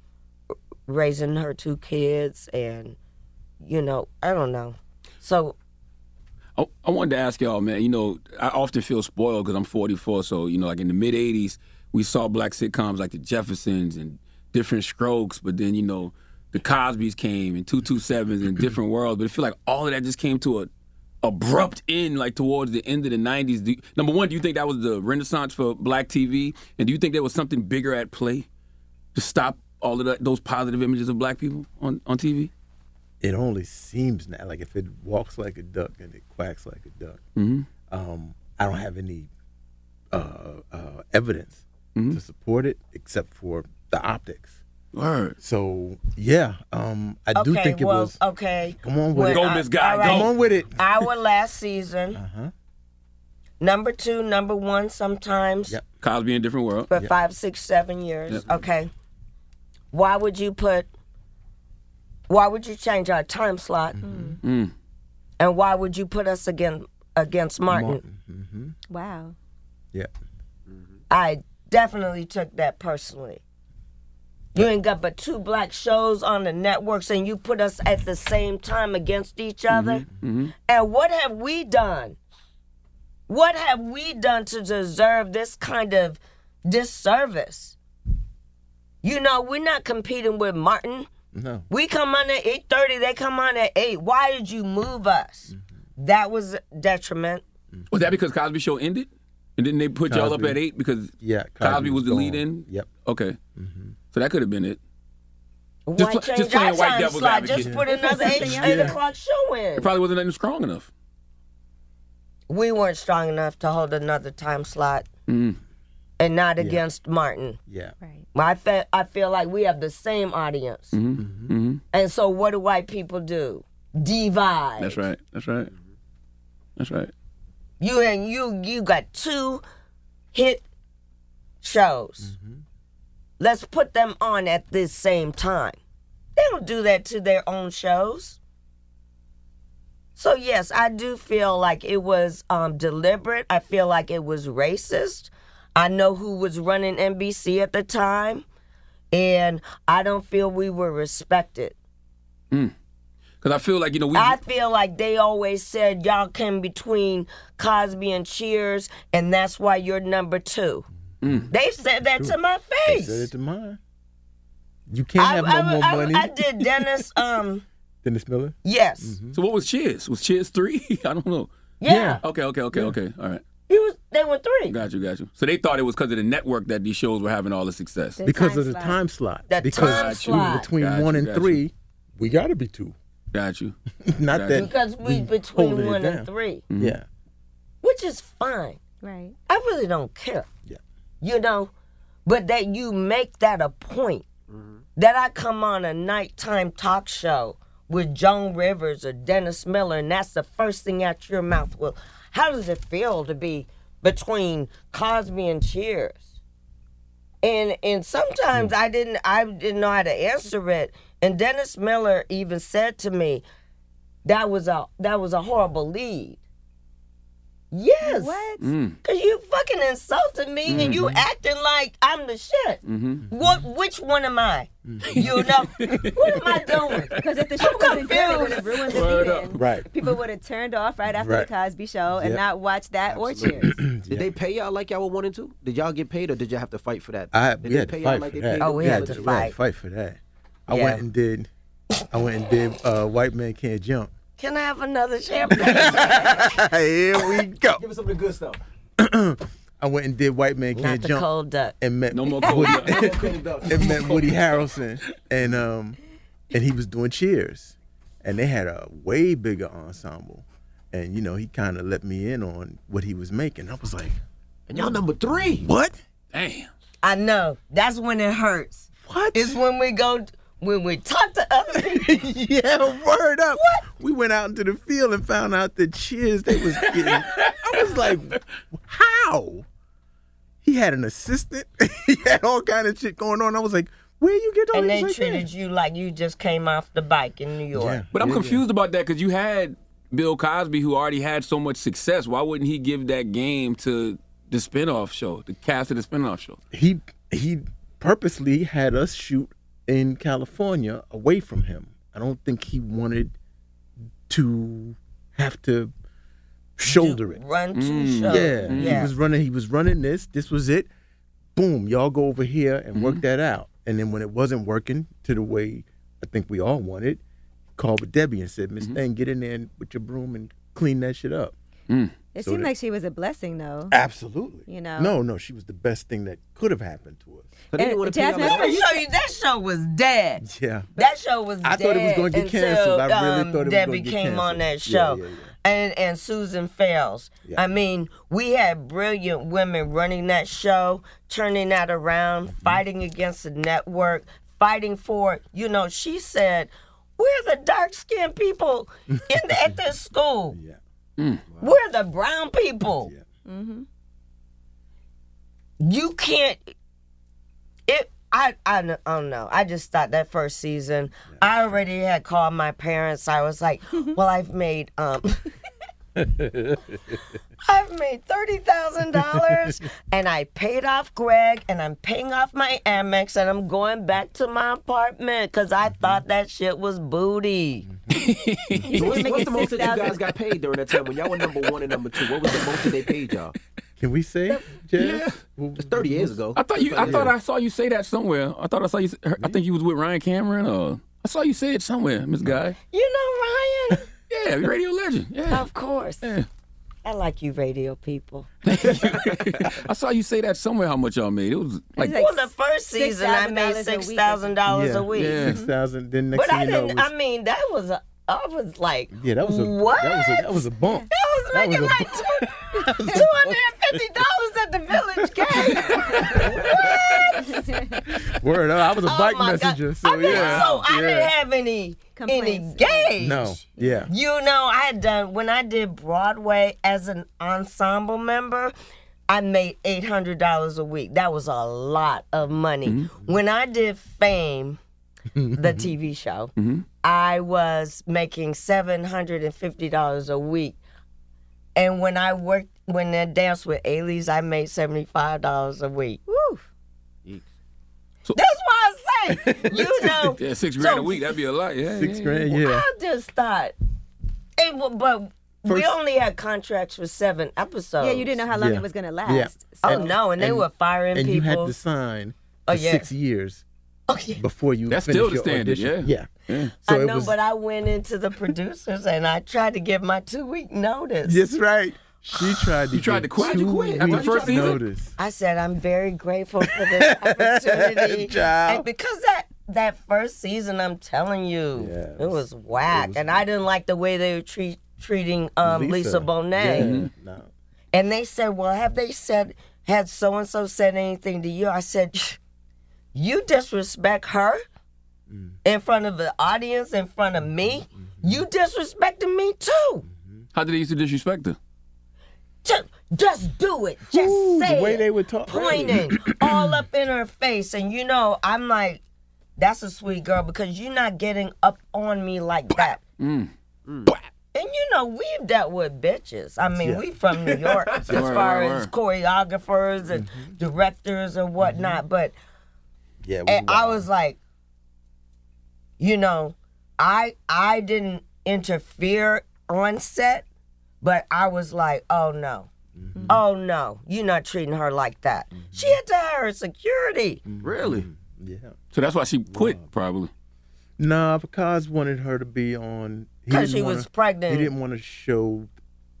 raising her two kids and, you know, I don't know. So... I, I wanted to ask y'all, man, you know, I often feel spoiled because I'm forty-four, so, you know, like in the mid-eighties, we saw black sitcoms like The Jeffersons and Different Strokes, but then, you know, The Cosbys came and two two sevens and Different Worlds, but I feel like all of that just came to a abrupt end, like towards the end of the nineties. Do, number one, do you think that was the renaissance for black T V? And do you think there was something bigger at play to stop all of that, those positive images of black people on, on T V? It only seems now, like if it walks like a duck and it quacks like a duck, mm-hmm. um, I don't have any uh, uh, evidence mm-hmm. to support it except for the optics. Word. So, yeah, um, I okay, do think it well, was. Okay, come on with when, it. Go, Miss Guy, right. Come on with it. Our last season, uh-huh. number two, number one sometimes. Yep. Cosby in a Different World. For yep. five, six, seven years. Yep. Okay. Why would you put... Why would you change our time slot? Mm-hmm. Mm. And why would you put us again against Martin? Martin. Mm-hmm. Wow. Yeah. Mm-hmm. I definitely took that personally. You ain't got but two black shows on the networks and you put us at the same time against each other? Mm-hmm. Mm-hmm. And what have we done? What have we done to deserve this kind of disservice? You know, we're not competing with Martin. No. We come on at eight thirty, they come on at eight. Why did you move us? Mm-hmm. That was detriment. Mm-hmm. Was that because Cosby Show ended? And didn't they put Cosby. y'all up at eight because yeah, Cosby, Cosby was, was the lead-in? Yep. Okay. Mm-hmm. So that could have been it. Why just, change just playing white devil's slide. Advocate. Just put another eight, yeah. eight o'clock show in. It probably wasn't even strong enough. We weren't strong enough to hold another time slot. Mm-hmm. And not yeah. against Martin. Yeah. Right. I, fe- I feel like we have the same audience. Mm-hmm. Mm-hmm. And so what do white people do? Divide. That's right. That's right. That's right. You and you, you got two hit shows. Mm-hmm. Let's put them on at this same time. They don't do that to their own shows. So yes, I do feel like it was um, deliberate. I feel like it was racist. I know who was running N B C at the time, and I don't feel we were respected. Mm. Cause I feel like, you know, we... I feel like they always said, y'all came between Cosby and Cheers, and that's why you're number two. Mm. They said that True. to my face. They said it to mine. You can't I, have I, no I, more I, money. I did Dennis... Um, Dennis Miller? Yes. Mm-hmm. So what was Cheers? Was Cheers three? I don't know. Yeah. yeah. Okay, okay, okay, yeah. okay. All right. He was. They were three. Got you, got you. So they thought it was because of the network that these shows were having all the success. The because of the slot. time slot. That because time slot. Between got one you, and three, you. we got to be two. Got you. Not got that. You. Because we, we between one and three. Mm-hmm. Yeah. Which is fine. Right. I really don't care. Yeah. You know, but that you make that a point. Mm-hmm. That I come on a nighttime talk show with Joan Rivers or Dennis Miller, and that's the first thing out your mouth will... How does it feel to be between Cosby and Cheers? And and sometimes I didn't I didn't know how to answer it. And Dennis Miller even said to me, "That was a that was a horrible lead." Yes, what? Mm. Cause you fucking insulted me, mm-hmm. and you acting like I'm the shit. Mm-hmm. What? Which one am I? Mm-hmm. You know, what am I doing? Because if the show wasn't good, it would have ruined the evening. Right. People would have turned off right after right. the Cosby Show and yep. not watch that Absolutely. or Cheers. Did yep. they pay y'all like y'all were wanting to? Did y'all get paid, or did y'all have to fight for that? I did we they had pay to fight y'all like for they that. Oh, we had to fight. Right. Fight for that. I yeah. went and did. I went and did. Uh, White Man Can't Jump. Can I have another champagne? Here we go. Give us some of the good stuff. I went and did White Man Can't Jump. Not the cold duck. And met no more cold duck. And met Woody Harrelson, and um, and he was doing Cheers, and they had a way bigger ensemble, and you know he kind of let me in on what he was making. I was like, and y'all number three. What? Damn. I know. That's when it hurts. What? It's when we go. When we talked to other people. yeah, word up. What? We went out into the field and found out that Cheers they was getting. I was like, how? He had an assistant. He had all kind of shit going on. I was like, where you get all and this? And they like treated that? You like you just came off the bike in New York. Yeah. But I'm yeah, confused yeah. about that because you had Bill Cosby, who already had so much success. Why wouldn't he give that game to the spinoff show, the cast of the spinoff show? He he purposely had us shoot in California away from him. I don't think he wanted to have to shoulder it. Run to mm. show. Yeah. Mm. yeah. He was running, he was running this. This was it. Boom, y'all go over here and mm-hmm. work that out. And then when it wasn't working to the way I think we all wanted, called with Debbie and said, Miss mm-hmm. Thang, get in there and, with your broom and clean that shit up. Mm. It so seemed that, like she was a blessing, though. Absolutely. You know? No, no, she was the best thing that could have happened to us. But and Jasmine, let me show you, that show was dead. Yeah. That show was I dead. I thought it was going to get canceled. Until, I really um, thought it Debbie was going to get canceled. Debbie came on that show. Yeah, yeah, yeah. And, and Susan Fales. Yeah. I mean, we had brilliant women running that show, turning that around, mm-hmm. fighting against the network, fighting for, you know, she said, we're the dark-skinned people in the, at this school. Yeah. Mm. Wow. We're the brown people. Yeah. Mm-hmm. You can't. It. I, I. I don't know. I just thought that first season. Yeah. I already had called my parents. I was like, "Well, I've made. Um, I've made thirty thousand dollars, and I paid off Greg, and I'm paying off my Amex, and I'm going back to my apartment because I mm-hmm. thought that shit was booty." Mm-hmm. So what's, what's the most that you guys got paid during that time when y'all were number one and number two? What was the most that they paid y'all? Can we say? Yeah, it's thirty years ago. I thought you. I thought I saw you say that somewhere. I thought I saw you. I think you was with Ryan Cameron, or I saw you say it somewhere, Miss Guy. You know Ryan? Yeah, radio legend. Yeah, of course. Yeah. I like you radio people. I saw you say that somewhere how much y'all made. It was like, it was like well, the first season I made six thousand dollars a week. Yeah, six thousand dollars. Then next thing you know. But I didn't, I mean, that was a, I was like, yeah, that was a, what? That was a, that was a bump. That was making that was like two hundred fifty dollars at the Village Gate. What? Word up. I was a oh bike messenger. God. So, I mean, yeah. So I yeah. didn't have any. Any gauge. No, yeah. You know, I had done, when I did Broadway as an ensemble member, I made eight hundred dollars a week. That was a lot of money. Mm-hmm. When I did Fame, the T V show, mm-hmm. I was making seven hundred fifty dollars a week. And when I worked, when I danced with Ailey's, I made seventy-five dollars a week. Woo. So, that's why I say, you know. Yeah, six grand so, a week, that'd be a lot. Yeah, six yeah, grand, yeah. I just thought, it, but First, we only had contracts for seven episodes. Yeah, you didn't know how long yeah. it was going to last. Yeah. So. Oh, no, and, and they were firing and people. And you had to sign for oh, yeah. six years oh, yeah. before you That's still the standard, yeah. yeah. yeah. So I know, was, but I went into the producers and I tried to give my two-week notice. That's right. She tried to. You tried to quit. You quit after the first season. I said, I'm very grateful for this opportunity, and because that that first season, I'm telling you, yes. it was whack, it was and whack. I didn't like the way they were treat, treating um, Lisa. Lisa Bonet. Yeah. No. And they said, well, have they said had so and so said anything to you? I said, you disrespect her mm. in front of the audience, in front of me. Mm-hmm. You disrespected me too. Mm-hmm. How did they used to disrespect her? Just, just do it. Just Ooh, say the way it. They would talk, pointing right. all up in her face, and you know, I'm like, that's a sweet girl because you're not getting up on me like that. Mm. Mm. And you know, we've dealt with bitches. I mean, yeah. we from New York as right, far right, as right. choreographers and mm-hmm. directors and whatnot. Mm-hmm. But yeah, we and I was like, you know, I I didn't interfere on set. But I was like, oh, no. Mm-hmm. Oh, no. You're not treating her like that. Mm-hmm. She had to hire security. Really? Yeah. So that's why she quit, wow. probably. Nah, because wanted her to be on. Because she was her, pregnant. He didn't want to show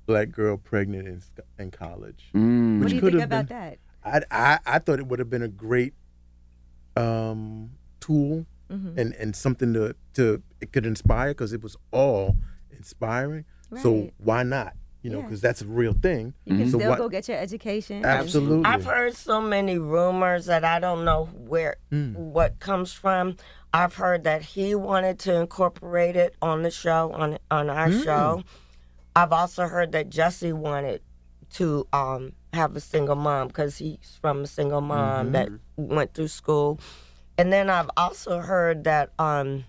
black girl pregnant in, in college. Mm. What do you think about been, that? I, I, I thought it would have been a great um, tool mm-hmm. and, and something to, to it could inspire because it was all inspiring. Right. So why not? You know, because yeah. that's a real thing. You can so still why... go get your education. Absolutely. I've heard so many rumors that I don't know where mm. what comes from. I've heard that he wanted to incorporate it on the show, on on our mm. show. I've also heard that Jussie wanted to um, have a single mom because he's from a single mom mm-hmm. that went through school. And then I've also heard that um,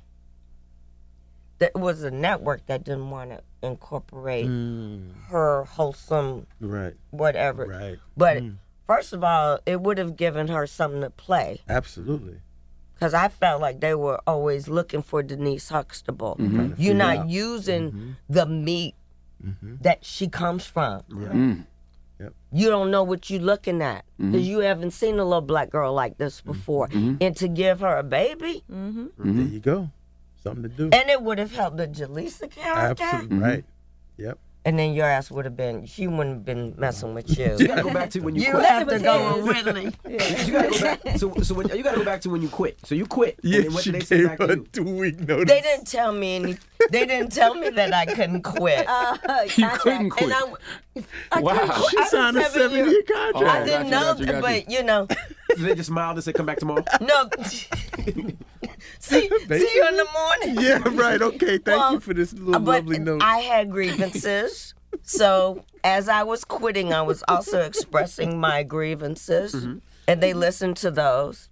it was a network that didn't want to incorporate mm. her wholesome right. whatever. Right. But mm. first of all, it would have given her something to play. Absolutely. Because I felt like they were always looking for Denise Huxtable. Mm-hmm. You're not out. using mm-hmm. the meat mm-hmm. that she comes from. Right. Mm. Yep. You don't know what you're looking at because mm-hmm. you haven't seen a little black girl like this before. Mm-hmm. And to give her a baby, mm-hmm. Mm-hmm. there you go. Something to do. And it would have helped the Jaleesa character. Absolutely. Mm-hmm. Right. Yep. And then your ass would have been, she wouldn't have been messing with you. You gotta go back to when you, you quit. You have to go with Ridley. Yeah. You gotta go back, so so when, you gotta go back to when you quit. So you quit. Yeah, and then what did they say back to you? Two week notice. They didn't tell me any. They didn't tell me that I couldn't quit. Uh, you I, couldn't I, quit. And I, I wow. Couldn't quit. She signed a seven year contract. Oh, I didn't you, know, you, but you, you know. So they just smiled and said, "Come back tomorrow." No. See, Basically. see you in the morning. Yeah, right. Okay, thank well, you for this little but lovely note. I had grievances, so as I was quitting, I was also expressing my grievances, mm-hmm. and they listened to those.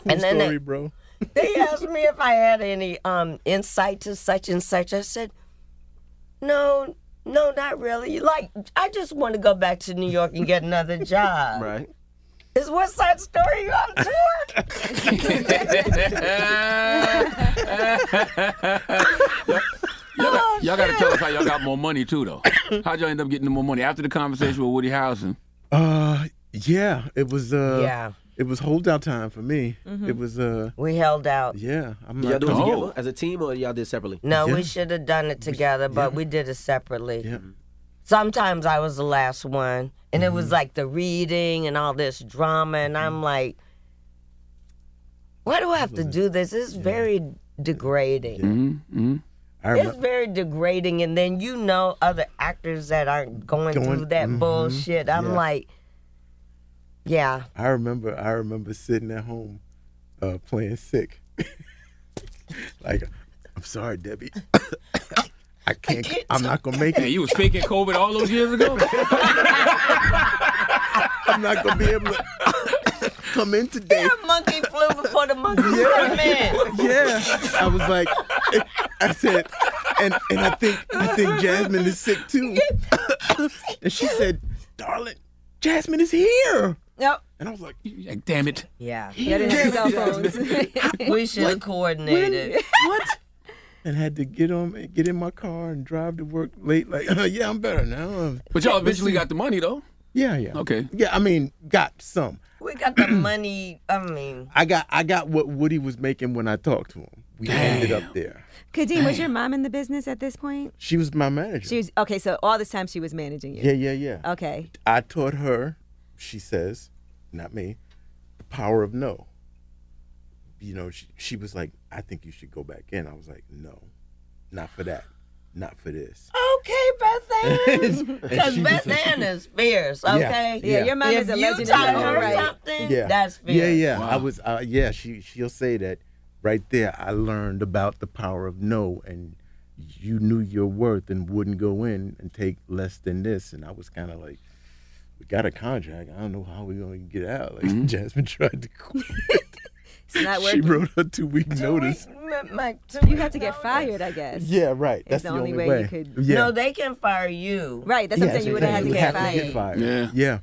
Cool and then story, they, bro. They asked me if I had any um, insight to such and such. I said, "No, no, not really. Like, I just want to go back to New York and get another job." Right. Is West Side Story on tour? Y'all got, y'all got to tell us how y'all got more money, too, though. How'd y'all end up getting more money? After the conversation with Woody Harrelson. Uh, yeah, it was uh, yeah. it was hold out time for me. Mm-hmm. It was uh, We held out. Yeah. I'm not y'all do it together as a team, or y'all did separately? No, yeah. we should have done it together, but yeah. we did it separately. Yeah. Sometimes I was the last one, and it was like the reading and all this drama, and I'm like, why do I have to do this? It's yeah. very degrading. Yeah. Mm-hmm. It's very degrading, and then you know other actors that aren't going, going through that mm-hmm. bullshit. I'm yeah. like, yeah. I remember, I remember sitting at home uh, playing sick. Like, I'm sorry, Debbie. I can't, I can't. I'm not gonna make it. Hey, you was faking COVID all those years ago. I'm not gonna be able to come in today. Yeah, monkey flew before the monkey flew. Yeah, yeah. I was like, I said, and and I think I think Jasmine is sick too. And she said, "Darling, Jasmine is here." Yep. And I was like, like "Damn it." Yeah. yeah. We should have coordinated. When, what? And had to get on, get in my car and drive to work late. Like, uh, yeah, I'm better now. But y'all eventually got the money though. Yeah, yeah. Okay. Yeah, I mean, got some. We got the money. I mean, I got, I got what Woody was making when I talked to him. We Damn. ended up there. Kadeem, was your mom in the business at this point? She was my manager. She was okay. So all this time she was managing you. Yeah, yeah, yeah. Okay. I taught her, she says, not me, the power of no. You know, she, she was like, I think you should go back in. I was like, no, not for that. Not for this. Okay, Beth Ann. Because Beth Ann like, is fierce, okay? Yeah, yeah. yeah your mom if is a legendary. If you taught her right. something, yeah. that's fierce. Yeah, yeah. Wow. I was, uh, yeah, she, she'll say that right there. I learned about the power of no, and you knew your worth and wouldn't go in and take less than this. And I was kind of like, we got a contract. I don't know how we're going to get out. Like, mm-hmm. Jasmine tried to quit. She wrote a two-week notice. Week, my two you have to get notice. fired, I guess. Yeah, right. That's the, the only way, way. You could. Yeah. No, they can fire you. Right. That's yeah, what I'm saying. You would have had to get fired. To get fired. Yeah. yeah.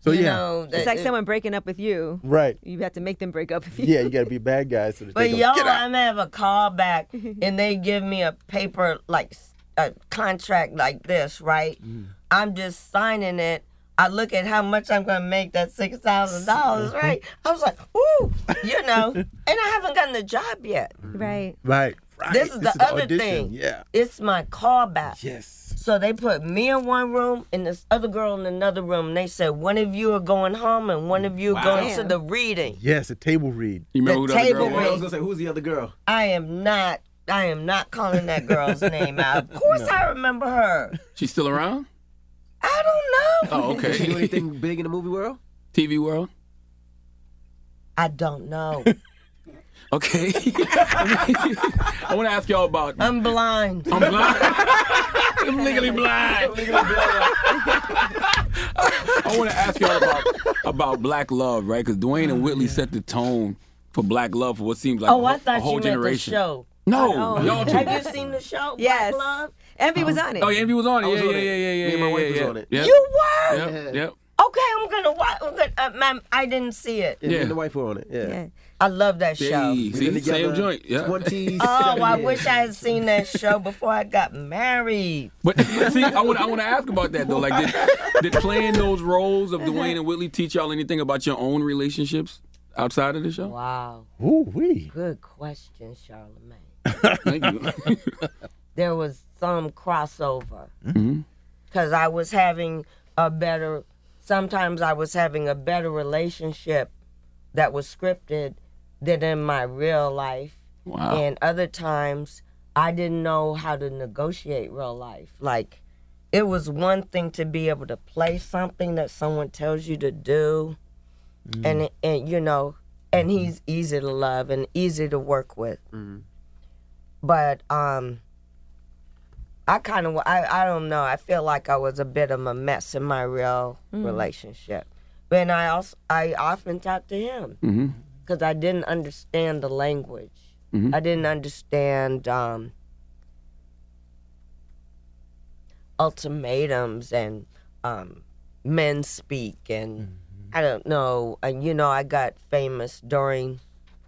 So you yeah, know, that, it's like it, someone breaking up with you. Right. You have to make them break up with you. Yeah, you got to be bad guys. So but y'all, I'm have a call back, and they give me a paper like a contract like this, right? Mm. I'm just signing it. I look at how much I'm going to make that six thousand dollars, right? I was like, ooh, you know, and I haven't gotten the job yet. Right. Right. right. This is this the is other audition. thing. Yeah. It's my callback. Yes. So they put me in one room and this other girl in another room. And they said, one of you are going home and one of you are wow. going Damn. to the reading. Yes, a table read. You remember the who the table other girl was? I was going to say, who's the other girl? I am not, I am not calling that girl's name out. Of course no. I remember her. She's still around? I don't know. Oh, okay. Did she do anything big in the movie world? T V world? I don't know. Okay. I want to ask y'all about... I'm blind. I'm blind? I'm legally blind. I'm legally blind. I want to ask y'all about, about Black Love, right? Because Dwayne and Whitley set the tone for Black Love for what seems like oh, a, I thought a whole you generation. Meant the show. No, oh, y'all too. Have you seen the show? Yes. Black Love? Envy was on it. Oh, yeah, Envy was on it. Yeah, yeah, yeah, yeah, yeah. Me and my wife was on it. You were? Yep. Yep. Okay, I'm gonna watch. I'm gonna, uh, ma'am, I didn't see it. Yeah, yeah. The wife were on it. Yeah. yeah. I love that show. See, see, same joint. Yeah. Oh, I wish I had seen that show before I got married. But, but see, I want I want to ask about that though. Like, did, did playing those roles of Dwayne and Whitley teach y'all anything about your own relationships outside of the show? Wow. Ooh wee. Good question, Charlamagne. Thank you. There was some crossover because mm-hmm. I was having a better. Sometimes I was having a better relationship that was scripted than in my real life. Wow. And other times I didn't know how to negotiate real life. Like, it was one thing to be able to play something that someone tells you to do. Mm. And, and, you know, and he's easy to love and easy to work with. Mm. But um, I kind of, I, I don't know. I feel like I was a bit of a mess in my real mm. relationship. But I also, I often talked to him because mm-hmm. I didn't understand the language. Mm-hmm. I didn't understand um, ultimatums and um, men speak. And mm-hmm. I don't know. And, you know, I got famous during,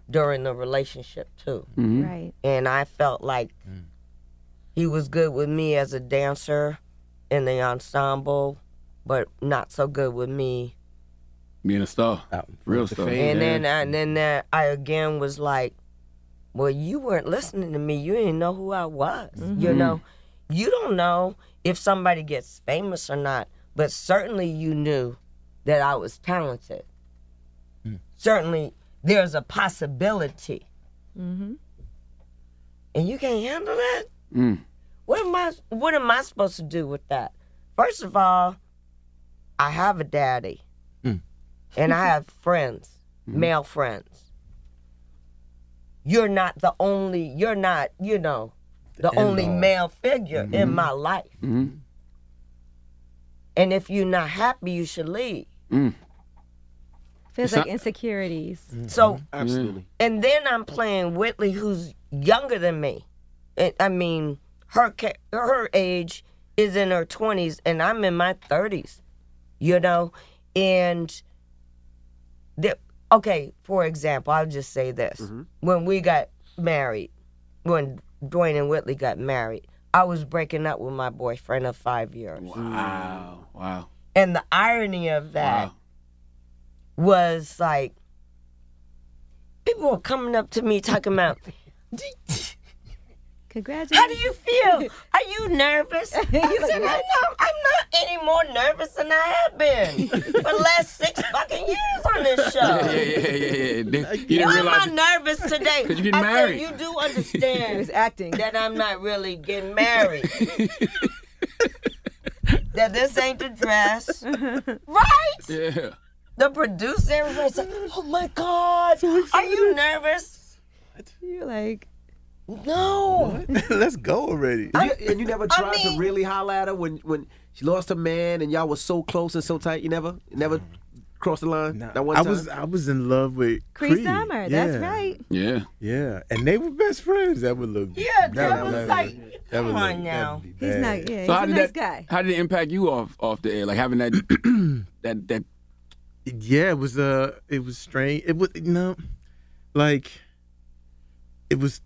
during the relationship too. Mm-hmm. Right. And I felt like, mm. he was good with me as a dancer in the ensemble, but not so good with me being a star, oh, real star. And then, I, and then that I again was like, "Well, you weren't listening to me. You didn't know who I was. Mm-hmm. You know, you don't know if somebody gets famous or not, but certainly you knew that I was talented. Mm. Certainly, there's a possibility, mm-hmm. and you can't handle that." Mm. What am I? What am I supposed to do with that? First of all, I have a daddy, mm. and I have friends, mm. male friends. You're not the only. You're not, you know, the and only all. male figure mm-hmm. in my life. Mm-hmm. And if you're not happy, you should leave. Mm. Feels it's like not... insecurities. Mm-hmm. So absolutely. And then I'm playing Whitley, who's younger than me. I mean, her her age is in her twenties, and I'm in my thirties, you know? And, the, okay, for example, I'll just say this. Mm-hmm. When we got married, when Dwayne and Whitley got married, I was breaking up with my boyfriend of five years. Wow, mm. wow. And the irony of that wow. was, like, people were coming up to me talking about... Congratulations. How do you feel? Are you nervous? I said, I'm not, I'm not any more nervous than I have been for the last six fucking years on this show. Yeah, yeah, yeah, yeah. You didn't Why realize am I nervous today? Because you get married. Said, you do understand it's acting. That I'm not really getting married. That this ain't the dress. Right? Yeah. The producer, everybody's like, oh my God, so are you nervous? You're like... No. Let's go already. I, you, and you never tried I mean, to really holler at her when, when she lost her man and y'all was so close and so tight? You never never crossed the line? Nah, that one I time? was I was in love with Cree. Cree Summer, yeah. That's right. Yeah. Yeah. And they were best friends. That would look Yeah, that, that was, was like, that come was on look, now. He's not, yeah, so he's a nice that, guy. How did it impact you off, off the air? Like having that, that, that. Yeah, it was, uh, it was strange. It was, you know, like, it was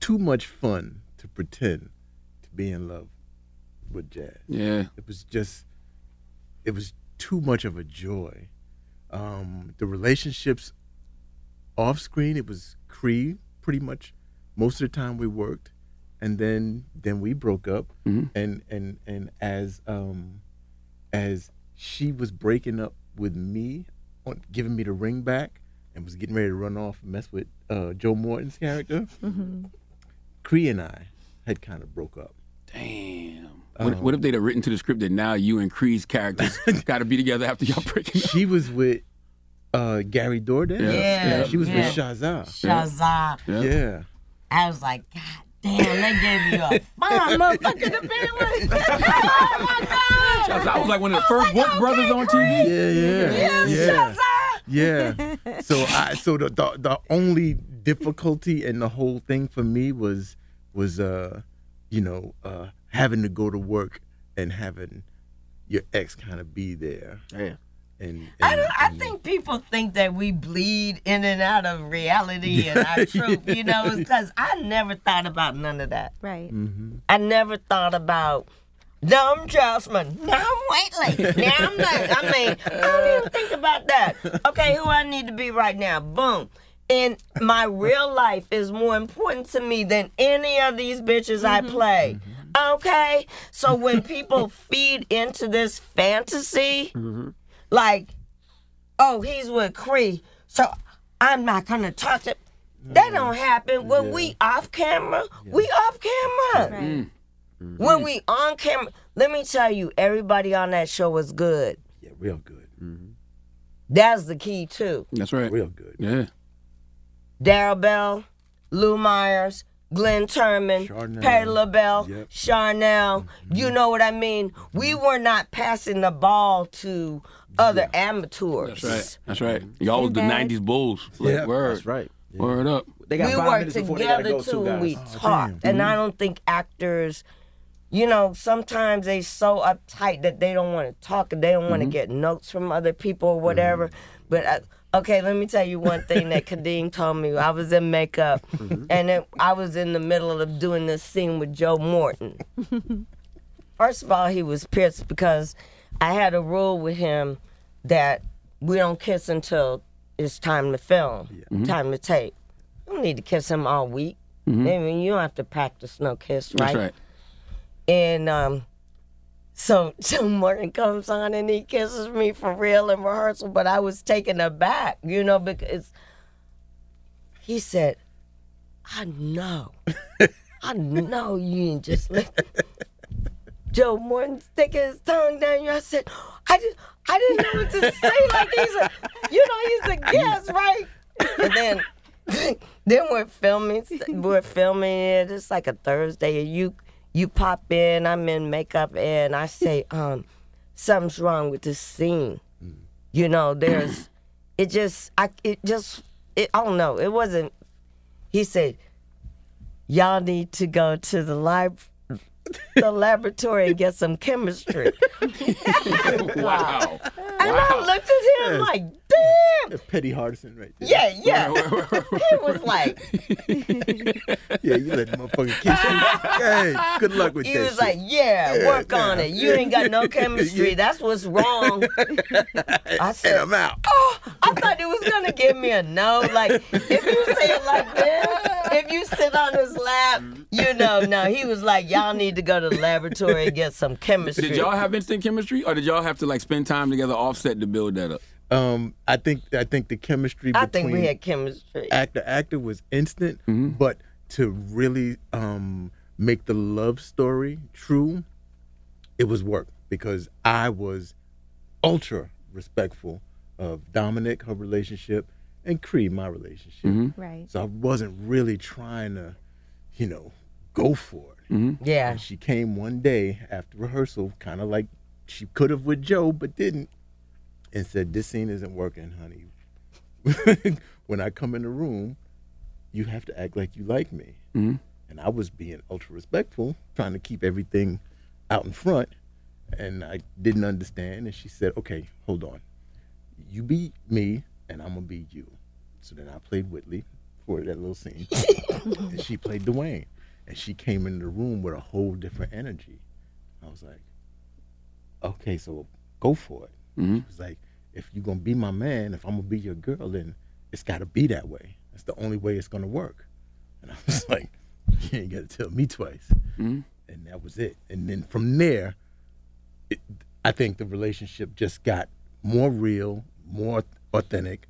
too much fun to pretend to be in love with Jazz. Yeah. It was just, it was too much of a joy. Um, the relationships off screen, it was Cree pretty much most of the time we worked. And then, then we broke up. Mm-hmm. And, and, and as, um, as she was breaking up with me, on, giving me the ring back and was getting ready to run off and mess with uh, Joe Morton's character. Mm-hmm. Cree and I had kind of broke up. Damn. Um, what, what if they'd have written to the script that now you and Cree's characters got to be together after y'all breaking up? She was with uh, Gary Dordan. Yeah. yeah. yeah. She was yeah. with Shazza. Shazza. Yeah. yeah. I was like, God damn, they gave you a fine motherfucking opinion. Oh, my God. I was like one of the oh first Wolf Brothers on T V. Yeah, yeah. Yes, yeah. yeah. So I so the, the the only difficulty in the whole thing for me was was uh you know uh having to go to work and having your ex kind of be there. Yeah. And, and, I, don't, I think people think that we bleed in and out of reality and our truth, you know, because I never thought about none of that. Right. Mm-hmm. I never thought about, now I'm Jasmine, now I'm Waitley, now I'm this. I mean, I don't even think about that. Okay, who I need to be right now, boom. And my real life is more important to me than any of these bitches mm-hmm. I play. Mm-hmm. Okay, so when people feed into this fantasy, mm-hmm. like, oh, he's with Cree, so I'm not gonna talk to. That don't happen when yeah. we off camera. Yeah. We off camera. Right. Mm-hmm. When we on camera, let me tell you, everybody on that show was good. Yeah, real good. Mm-hmm. That's the key too. That's right. Real good. Yeah. Darryl Bell, Lou Myers, Glenn Turman, Charnel. Patti LaBelle, yep. Charnel, mm-hmm. you know what I mean? We were not passing the ball to other yeah. amateurs. That's right. That's right. Y'all was the nineties bulls. Like, yeah, word. That's right. Yeah. Word up. They got we worked together go too. To, we oh, talked. Damn. And I don't think actors, you know, sometimes they so uptight that they don't want to talk and they don't mm-hmm. want to get notes from other people or whatever. Mm-hmm. But I, okay, let me tell you one thing that Kadeem told me. I was in makeup, mm-hmm. and it, I was in the middle of doing this scene with Joe Morton. First of all, he was pissed because I had a rule with him that we don't kiss until it's time to film, yeah. mm-hmm. time to tape. You don't need to kiss him all week. Mm-hmm. I mean, you don't have to practice no kiss, right? That's right. And um, so Joe Morton comes on and he kisses me for real in rehearsal, but I was taken aback, you know, because he said, I know. I know you didn't just let Joe Morton stick his tongue down you. I said, I, just, I didn't know what to say. Like, he's a, you know, he's a guest, right? And then, then we're filming, we're filming it. It's like a Thursday, and you... You pop in, I'm in makeup, and I say, um, something's wrong with this scene. Mm. You know, there's, it just, I, it just, it, I don't know, it wasn't, he said, y'all need to go to the lab, the laboratory and get some chemistry. Wow. And wow. I looked at him like, damn. Petty Hardison right there. Yeah, yeah. He was like. Yeah, you let motherfucking kiss you. Hey, good luck with he that He was shit. Like, yeah, yeah work nah. on it. You ain't got no chemistry. That's what's wrong. I said, and I'm out. Oh, I thought it was going to give me a no. Like, if you say it like this, if you sit on his lap, you know, no. He was like, y'all need to go to the laboratory and get some chemistry. Did y'all have instant chemistry, or did y'all have to, like, spend time together offset to build that up? Um, I think I think the chemistry between I think we had chemistry. Actor actor was instant, mm-hmm. but to really um, make the love story true, it was work because I was ultra respectful of Dominic, her relationship, and Cree, my relationship. Mm-hmm. Right. So I wasn't really trying to, you know, go for it. Mm-hmm. Yeah. And she came one day after rehearsal, kind of like she could have with Joe, but didn't. And said, this scene isn't working, honey. When I come in the room, you have to act like you like me. Mm-hmm. And I was being ultra respectful, trying to keep everything out in front. And I didn't understand. And she said, okay, hold on. You be me, and I'm going to be you. So then I played Whitley for that little scene. And she played Dwayne. And she came in the room with a whole different energy. I was like, okay, so go for it. Mm-hmm. She was like, if you're going to be my man, if I'm going to be your girl, then it's got to be that way. That's the only way it's going to work. And I was like, you ain't got to tell me twice. Mm-hmm. And that was it. And then from there, it, I think the relationship just got more real, more authentic,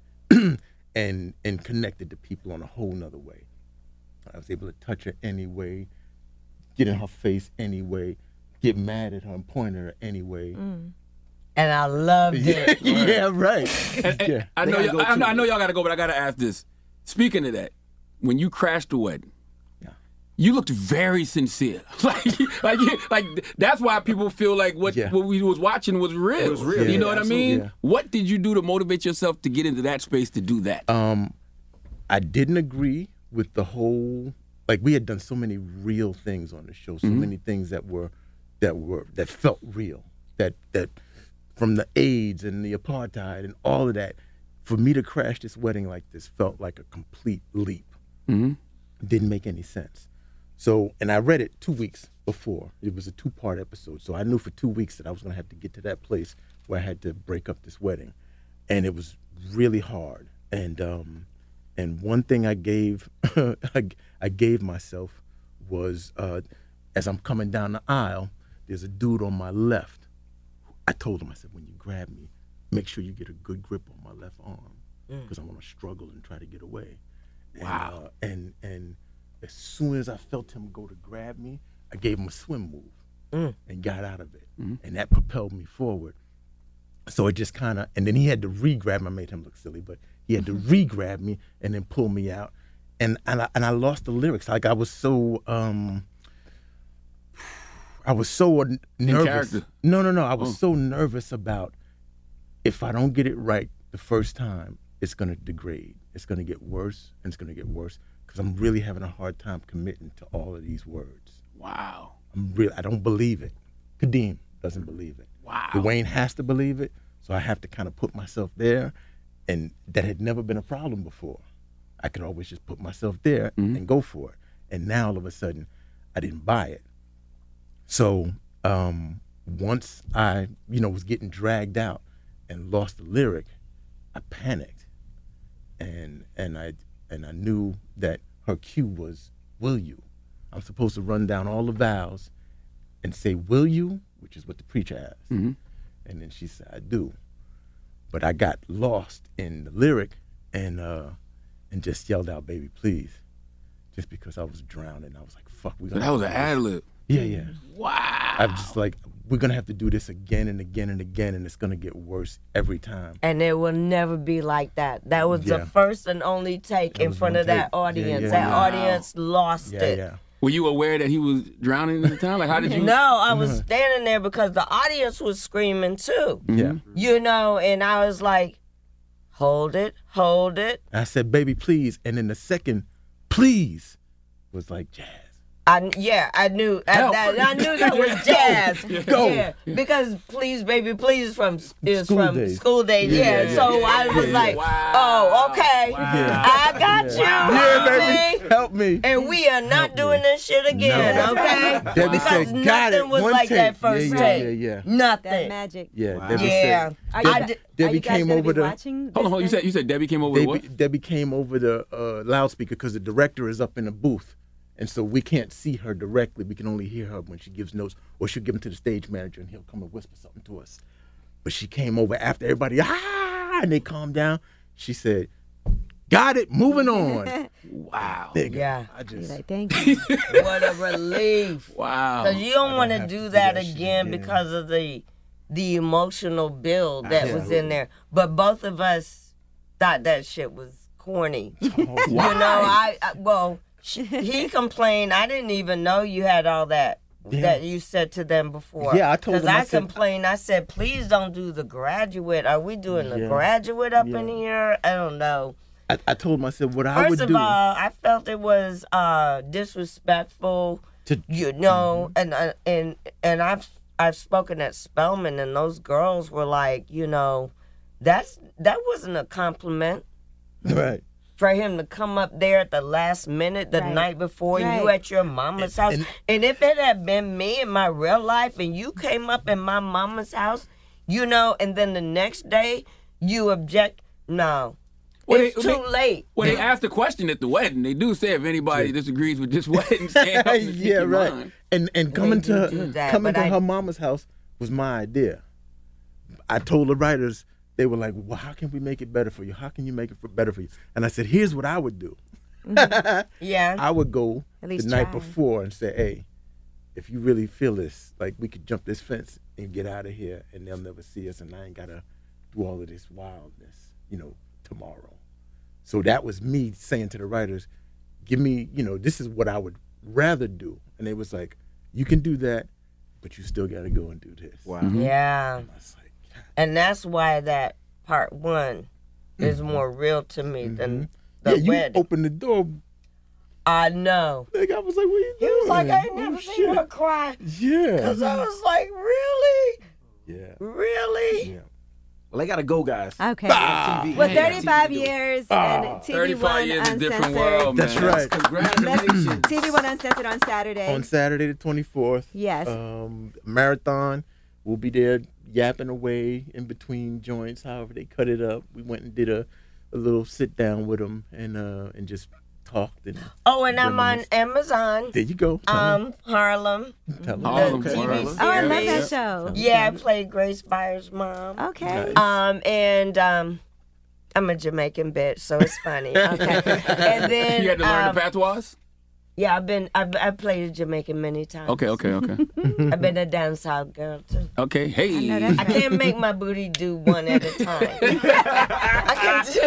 and and connected to people on a whole nother way. I was able to touch her anyway, get in her face anyway, get mad at her and point at her anyway. Mm. And I loved it. Yeah, right. And, and yeah. I, know y'all, I, know, I know y'all gotta go, but I gotta ask this. Speaking of that, when you crashed the wedding, yeah. you looked very sincere. like, like, like that's why people feel like what, yeah. what we was watching was real. It was real. Yeah, you know yeah, what I mean? Yeah. What did you do to motivate yourself to get into that space to do that? Um, I didn't agree with the whole, like we had done so many real things on the show, so mm-hmm. many things that were, that were, that felt real, that, that from the AIDS and the apartheid and all of that, for me to crash this wedding like this felt like a complete leap. Mm-hmm. Didn't make any sense. So, and I read it two weeks before. It was a two-part episode. So I knew for two weeks that I was gonna have to get to that place where I had to break up this wedding. And it was really hard. And um, and one thing I gave I, I gave myself was, uh, as I'm coming down the aisle, there's a dude on my left. I told him, I said, when you grab me, make sure you get a good grip on my left arm, because mm. I'm gonna struggle and try to get away. Wow. And, uh, and and as soon as I felt him go to grab me, I gave him a swim move mm. and got out of it. Mm-hmm. And that propelled me forward. So it just kind of, and then he had to re-grab me. I made him look silly, but he had to re-grab me and then pull me out. And and I, and I lost the lyrics. Like I was so, um, I was so nervous. In character. No, no, no. I was oh. so nervous about, if I don't get it right the first time, it's gonna degrade. It's gonna get worse, and it's gonna get worse, because I'm really having a hard time committing to all of these words. Wow. I'm really, I don't believe it. Kadeem doesn't believe it. Wow. Dwayne has to believe it, so I have to kind of put myself there, and that had never been a problem before. I could always just put myself there mm-hmm. and go for it. And now all of a sudden, I didn't buy it. So um, once I, you know, was getting dragged out and lost the lyric, I panicked. And and I and I knew that her cue was, will you? I'm supposed to run down all the vows and say, will you? Which is what the preacher asked. Mm-hmm. And then she said, I do. But I got lost in the lyric and uh, and just yelled out, baby, please. Just because I was drowning. I was like, fuck, we gotta. That was an ad lib. Yeah, yeah. Wow. I'm just like, we're gonna have to do this again and again and again, and it's gonna get worse every time. And it will never be like that. That was yeah. the first and only take in front of take. that audience. Yeah, yeah, that wow. audience lost yeah, it. Yeah. Were you aware that he was drowning at the time? Like, how did you? No, I was standing there because the audience was screaming too. Yeah. Mm-hmm. You know, and I was like, hold it, hold it. I said, baby, please. And then the second, please, was like, jazz. I, yeah, I knew I, that, I knew that was jazz. Go, yeah. Go. Yeah. Because please, baby, please from is school from days. school days. Yeah, yeah, yeah, so yeah, I was yeah, like, wow. oh, okay, wow. I got yeah. you. Yeah, help baby, me. help me. And we are not help doing me. this shit again, no. okay? Debbie because said, nothing got it. was One like take. that first yeah, yeah, take. Yeah, yeah, yeah. Nothing. That magic. Yeah. Wow. Debbie yeah. Said, Debbie, I, Debbie came over the. Hold on, hold. You said you said Debbie came over the what? Debbie came over the loudspeaker because the director is up in the booth. And so we can't see her directly. We can only hear her when she gives notes, or she'll give them to the stage manager and he'll come and whisper something to us. But she came over after everybody, ah, and they calmed down. She said, got it, moving on. Wow. Nigga, yeah. I just. Like, thank you. What a relief. Wow. Because you don't want to do that, that again, again because of the the emotional build that Absolutely. was in there. But both of us thought that shit was corny. Oh, wow. You know, I, I well, he complained, I didn't even know you had all that yeah. that you said to them before. Yeah, I told him. Because I, I said, complained. I said, please don't do The Graduate. Are we doing The yeah, Graduate up yeah. in here? I don't know. I, I told him, I said, what First I would do. First of all, I felt it was uh, disrespectful, to, you know, mm-hmm. and and and I've, I've spoken at Spelman, and those girls were like, you know, that's that wasn't a compliment. Right. For him to come up there at the last minute, the right. night before, right. you at your mama's house. And, and if it had been me in my real life and you came up in my mama's house, you know, and then the next day you object, no. Well, it's they, too they, late. Well, they asked the question at the wedding. They do say if anybody yeah. disagrees with this wedding, stand up and yeah, right. Mind. And and coming to her, that, coming to I, her mama's house was my idea. I told the writers, they were like, well, how can we make it better for you? How can you make it for better for you? And I said, here's what I would do. Mm-hmm. Yeah. I would go At least the try. night before and say, hey, if you really feel this, like we could jump this fence and get out of here and they'll never see us and I ain't gotta do all of this wildness, you know, tomorrow. So that was me saying to the writers, give me, you know, this is what I would rather do. And they was like, you can do that, but you still got to go and do this. Wow. Mm-hmm. Yeah. And, I was like, and that's why that part one is more real to me mm-hmm. than the yeah, you wedding. Opened the door. I know. Like, I was like, what are you doing? He was like, I ain't never oh, seen her cry. Yeah. Because I was like, really? Yeah. Really? Yeah. Well, they gotta go, guys. Okay. Ah, well, thirty-five yeah. years ah, and T V one thirty-five years Uncensored. A Different World, man. That's right. Congratulations. T V one Uncensored on Saturday. On Saturday the twenty-fourth. Yes. Um, marathon. We'll be there yapping away in between joints, however they cut it up. We went and did a, a little sit down with them and uh and just talked. And oh, and I'm on Amazon. There you go. Um, Harlem. Harlem. Oh, I love that show. Yeah, I played Grace Byers' mom. Okay. Nice. Um, and um, I'm a Jamaican bitch, so it's funny. Okay. And then you had to learn um, the patois. Yeah, I've been. I've I played Jamaican many times. Okay, okay, okay. I've been a down south girl too. Okay, hey. I, I can't make my booty do one at a time. I can't do.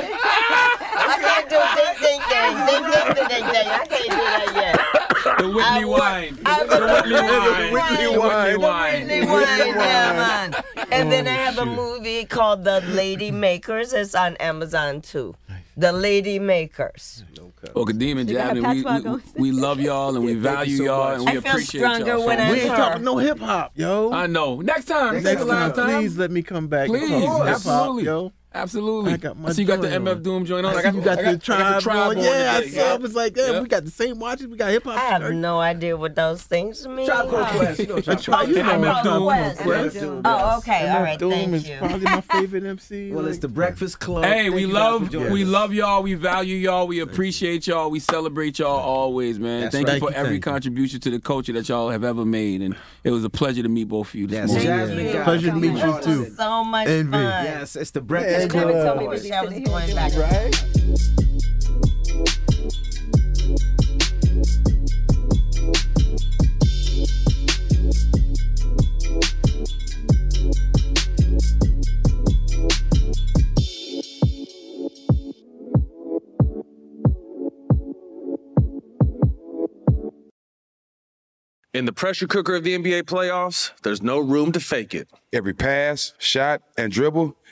I can't do ding ding ding ding ding ding ding. I can't do that yet. The Whitney wine. The Whitney wine. The Whitney wine. Yeah, man. And then I have a movie called The Lady Makers. It's on Amazon too. The Lady Makers. Okay. Well, Kadeem and Jasmine, we, we, we love y'all and we value y'all and we appreciate y'all. I feel stronger when I'm here. We ain't talking no hip hop, yo. I know. Next time, next time, please let me come back. Please, absolutely, yo. Absolutely. I got my so you got the M F Doom joint on. I got, you got, I got the tribe. Got the tribe yeah, I, saw, I was like, yeah, yep. we got the same watches. We got hip hop. I have shirt. no idea what those things mean. Tribe Called Quest. You know, Tribe Called Quest. Oh, okay. All right. Doom thank is you. Probably my favorite M C. Well, it's The Breakfast Club. Hey, we love, we love y'all. We value y'all. We appreciate y'all. We celebrate y'all always, man. That's thank right. you for every contribution to the culture that y'all have ever made, and it was a pleasure to meet both of you this morning. Pleasure to meet you too. So much fun. Yes, it's The Breakfast. She never told me what I was going back. Right? In the pressure cooker of the N B A playoffs, there's no room to fake it. Every pass, shot, and dribble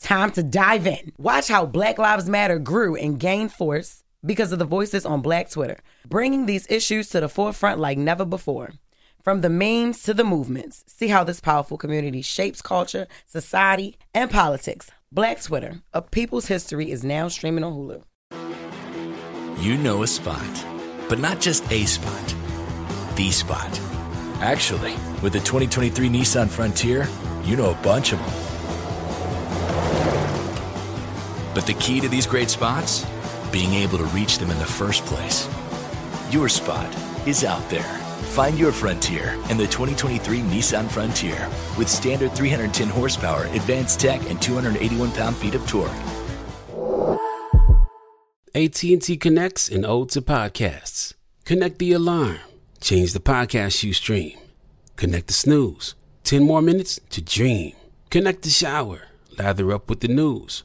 time to dive in. Watch how Black Lives Matter grew and gained force because of the voices on Black Twitter, bringing these issues to the forefront like never before. From the memes to the movements, see how this powerful community shapes culture, society, and politics. Black Twitter, A People's History, is now streaming on Hulu. You know a spot, but not just a spot, the spot. Actually, with the twenty twenty-three Nissan Frontier, you know a bunch of them. But the key to these great spots? Being able to reach them in the first place. Your spot is out there. Find your frontier in the twenty twenty-three Nissan Frontier with standard three hundred ten horsepower, advanced tech, and two hundred eighty-one pound-feet of torque. A T and T connects an ode to podcasts. Connect the alarm. Change the podcast you stream. Connect the snooze. ten more minutes to dream. Connect the shower. Lather up with the news.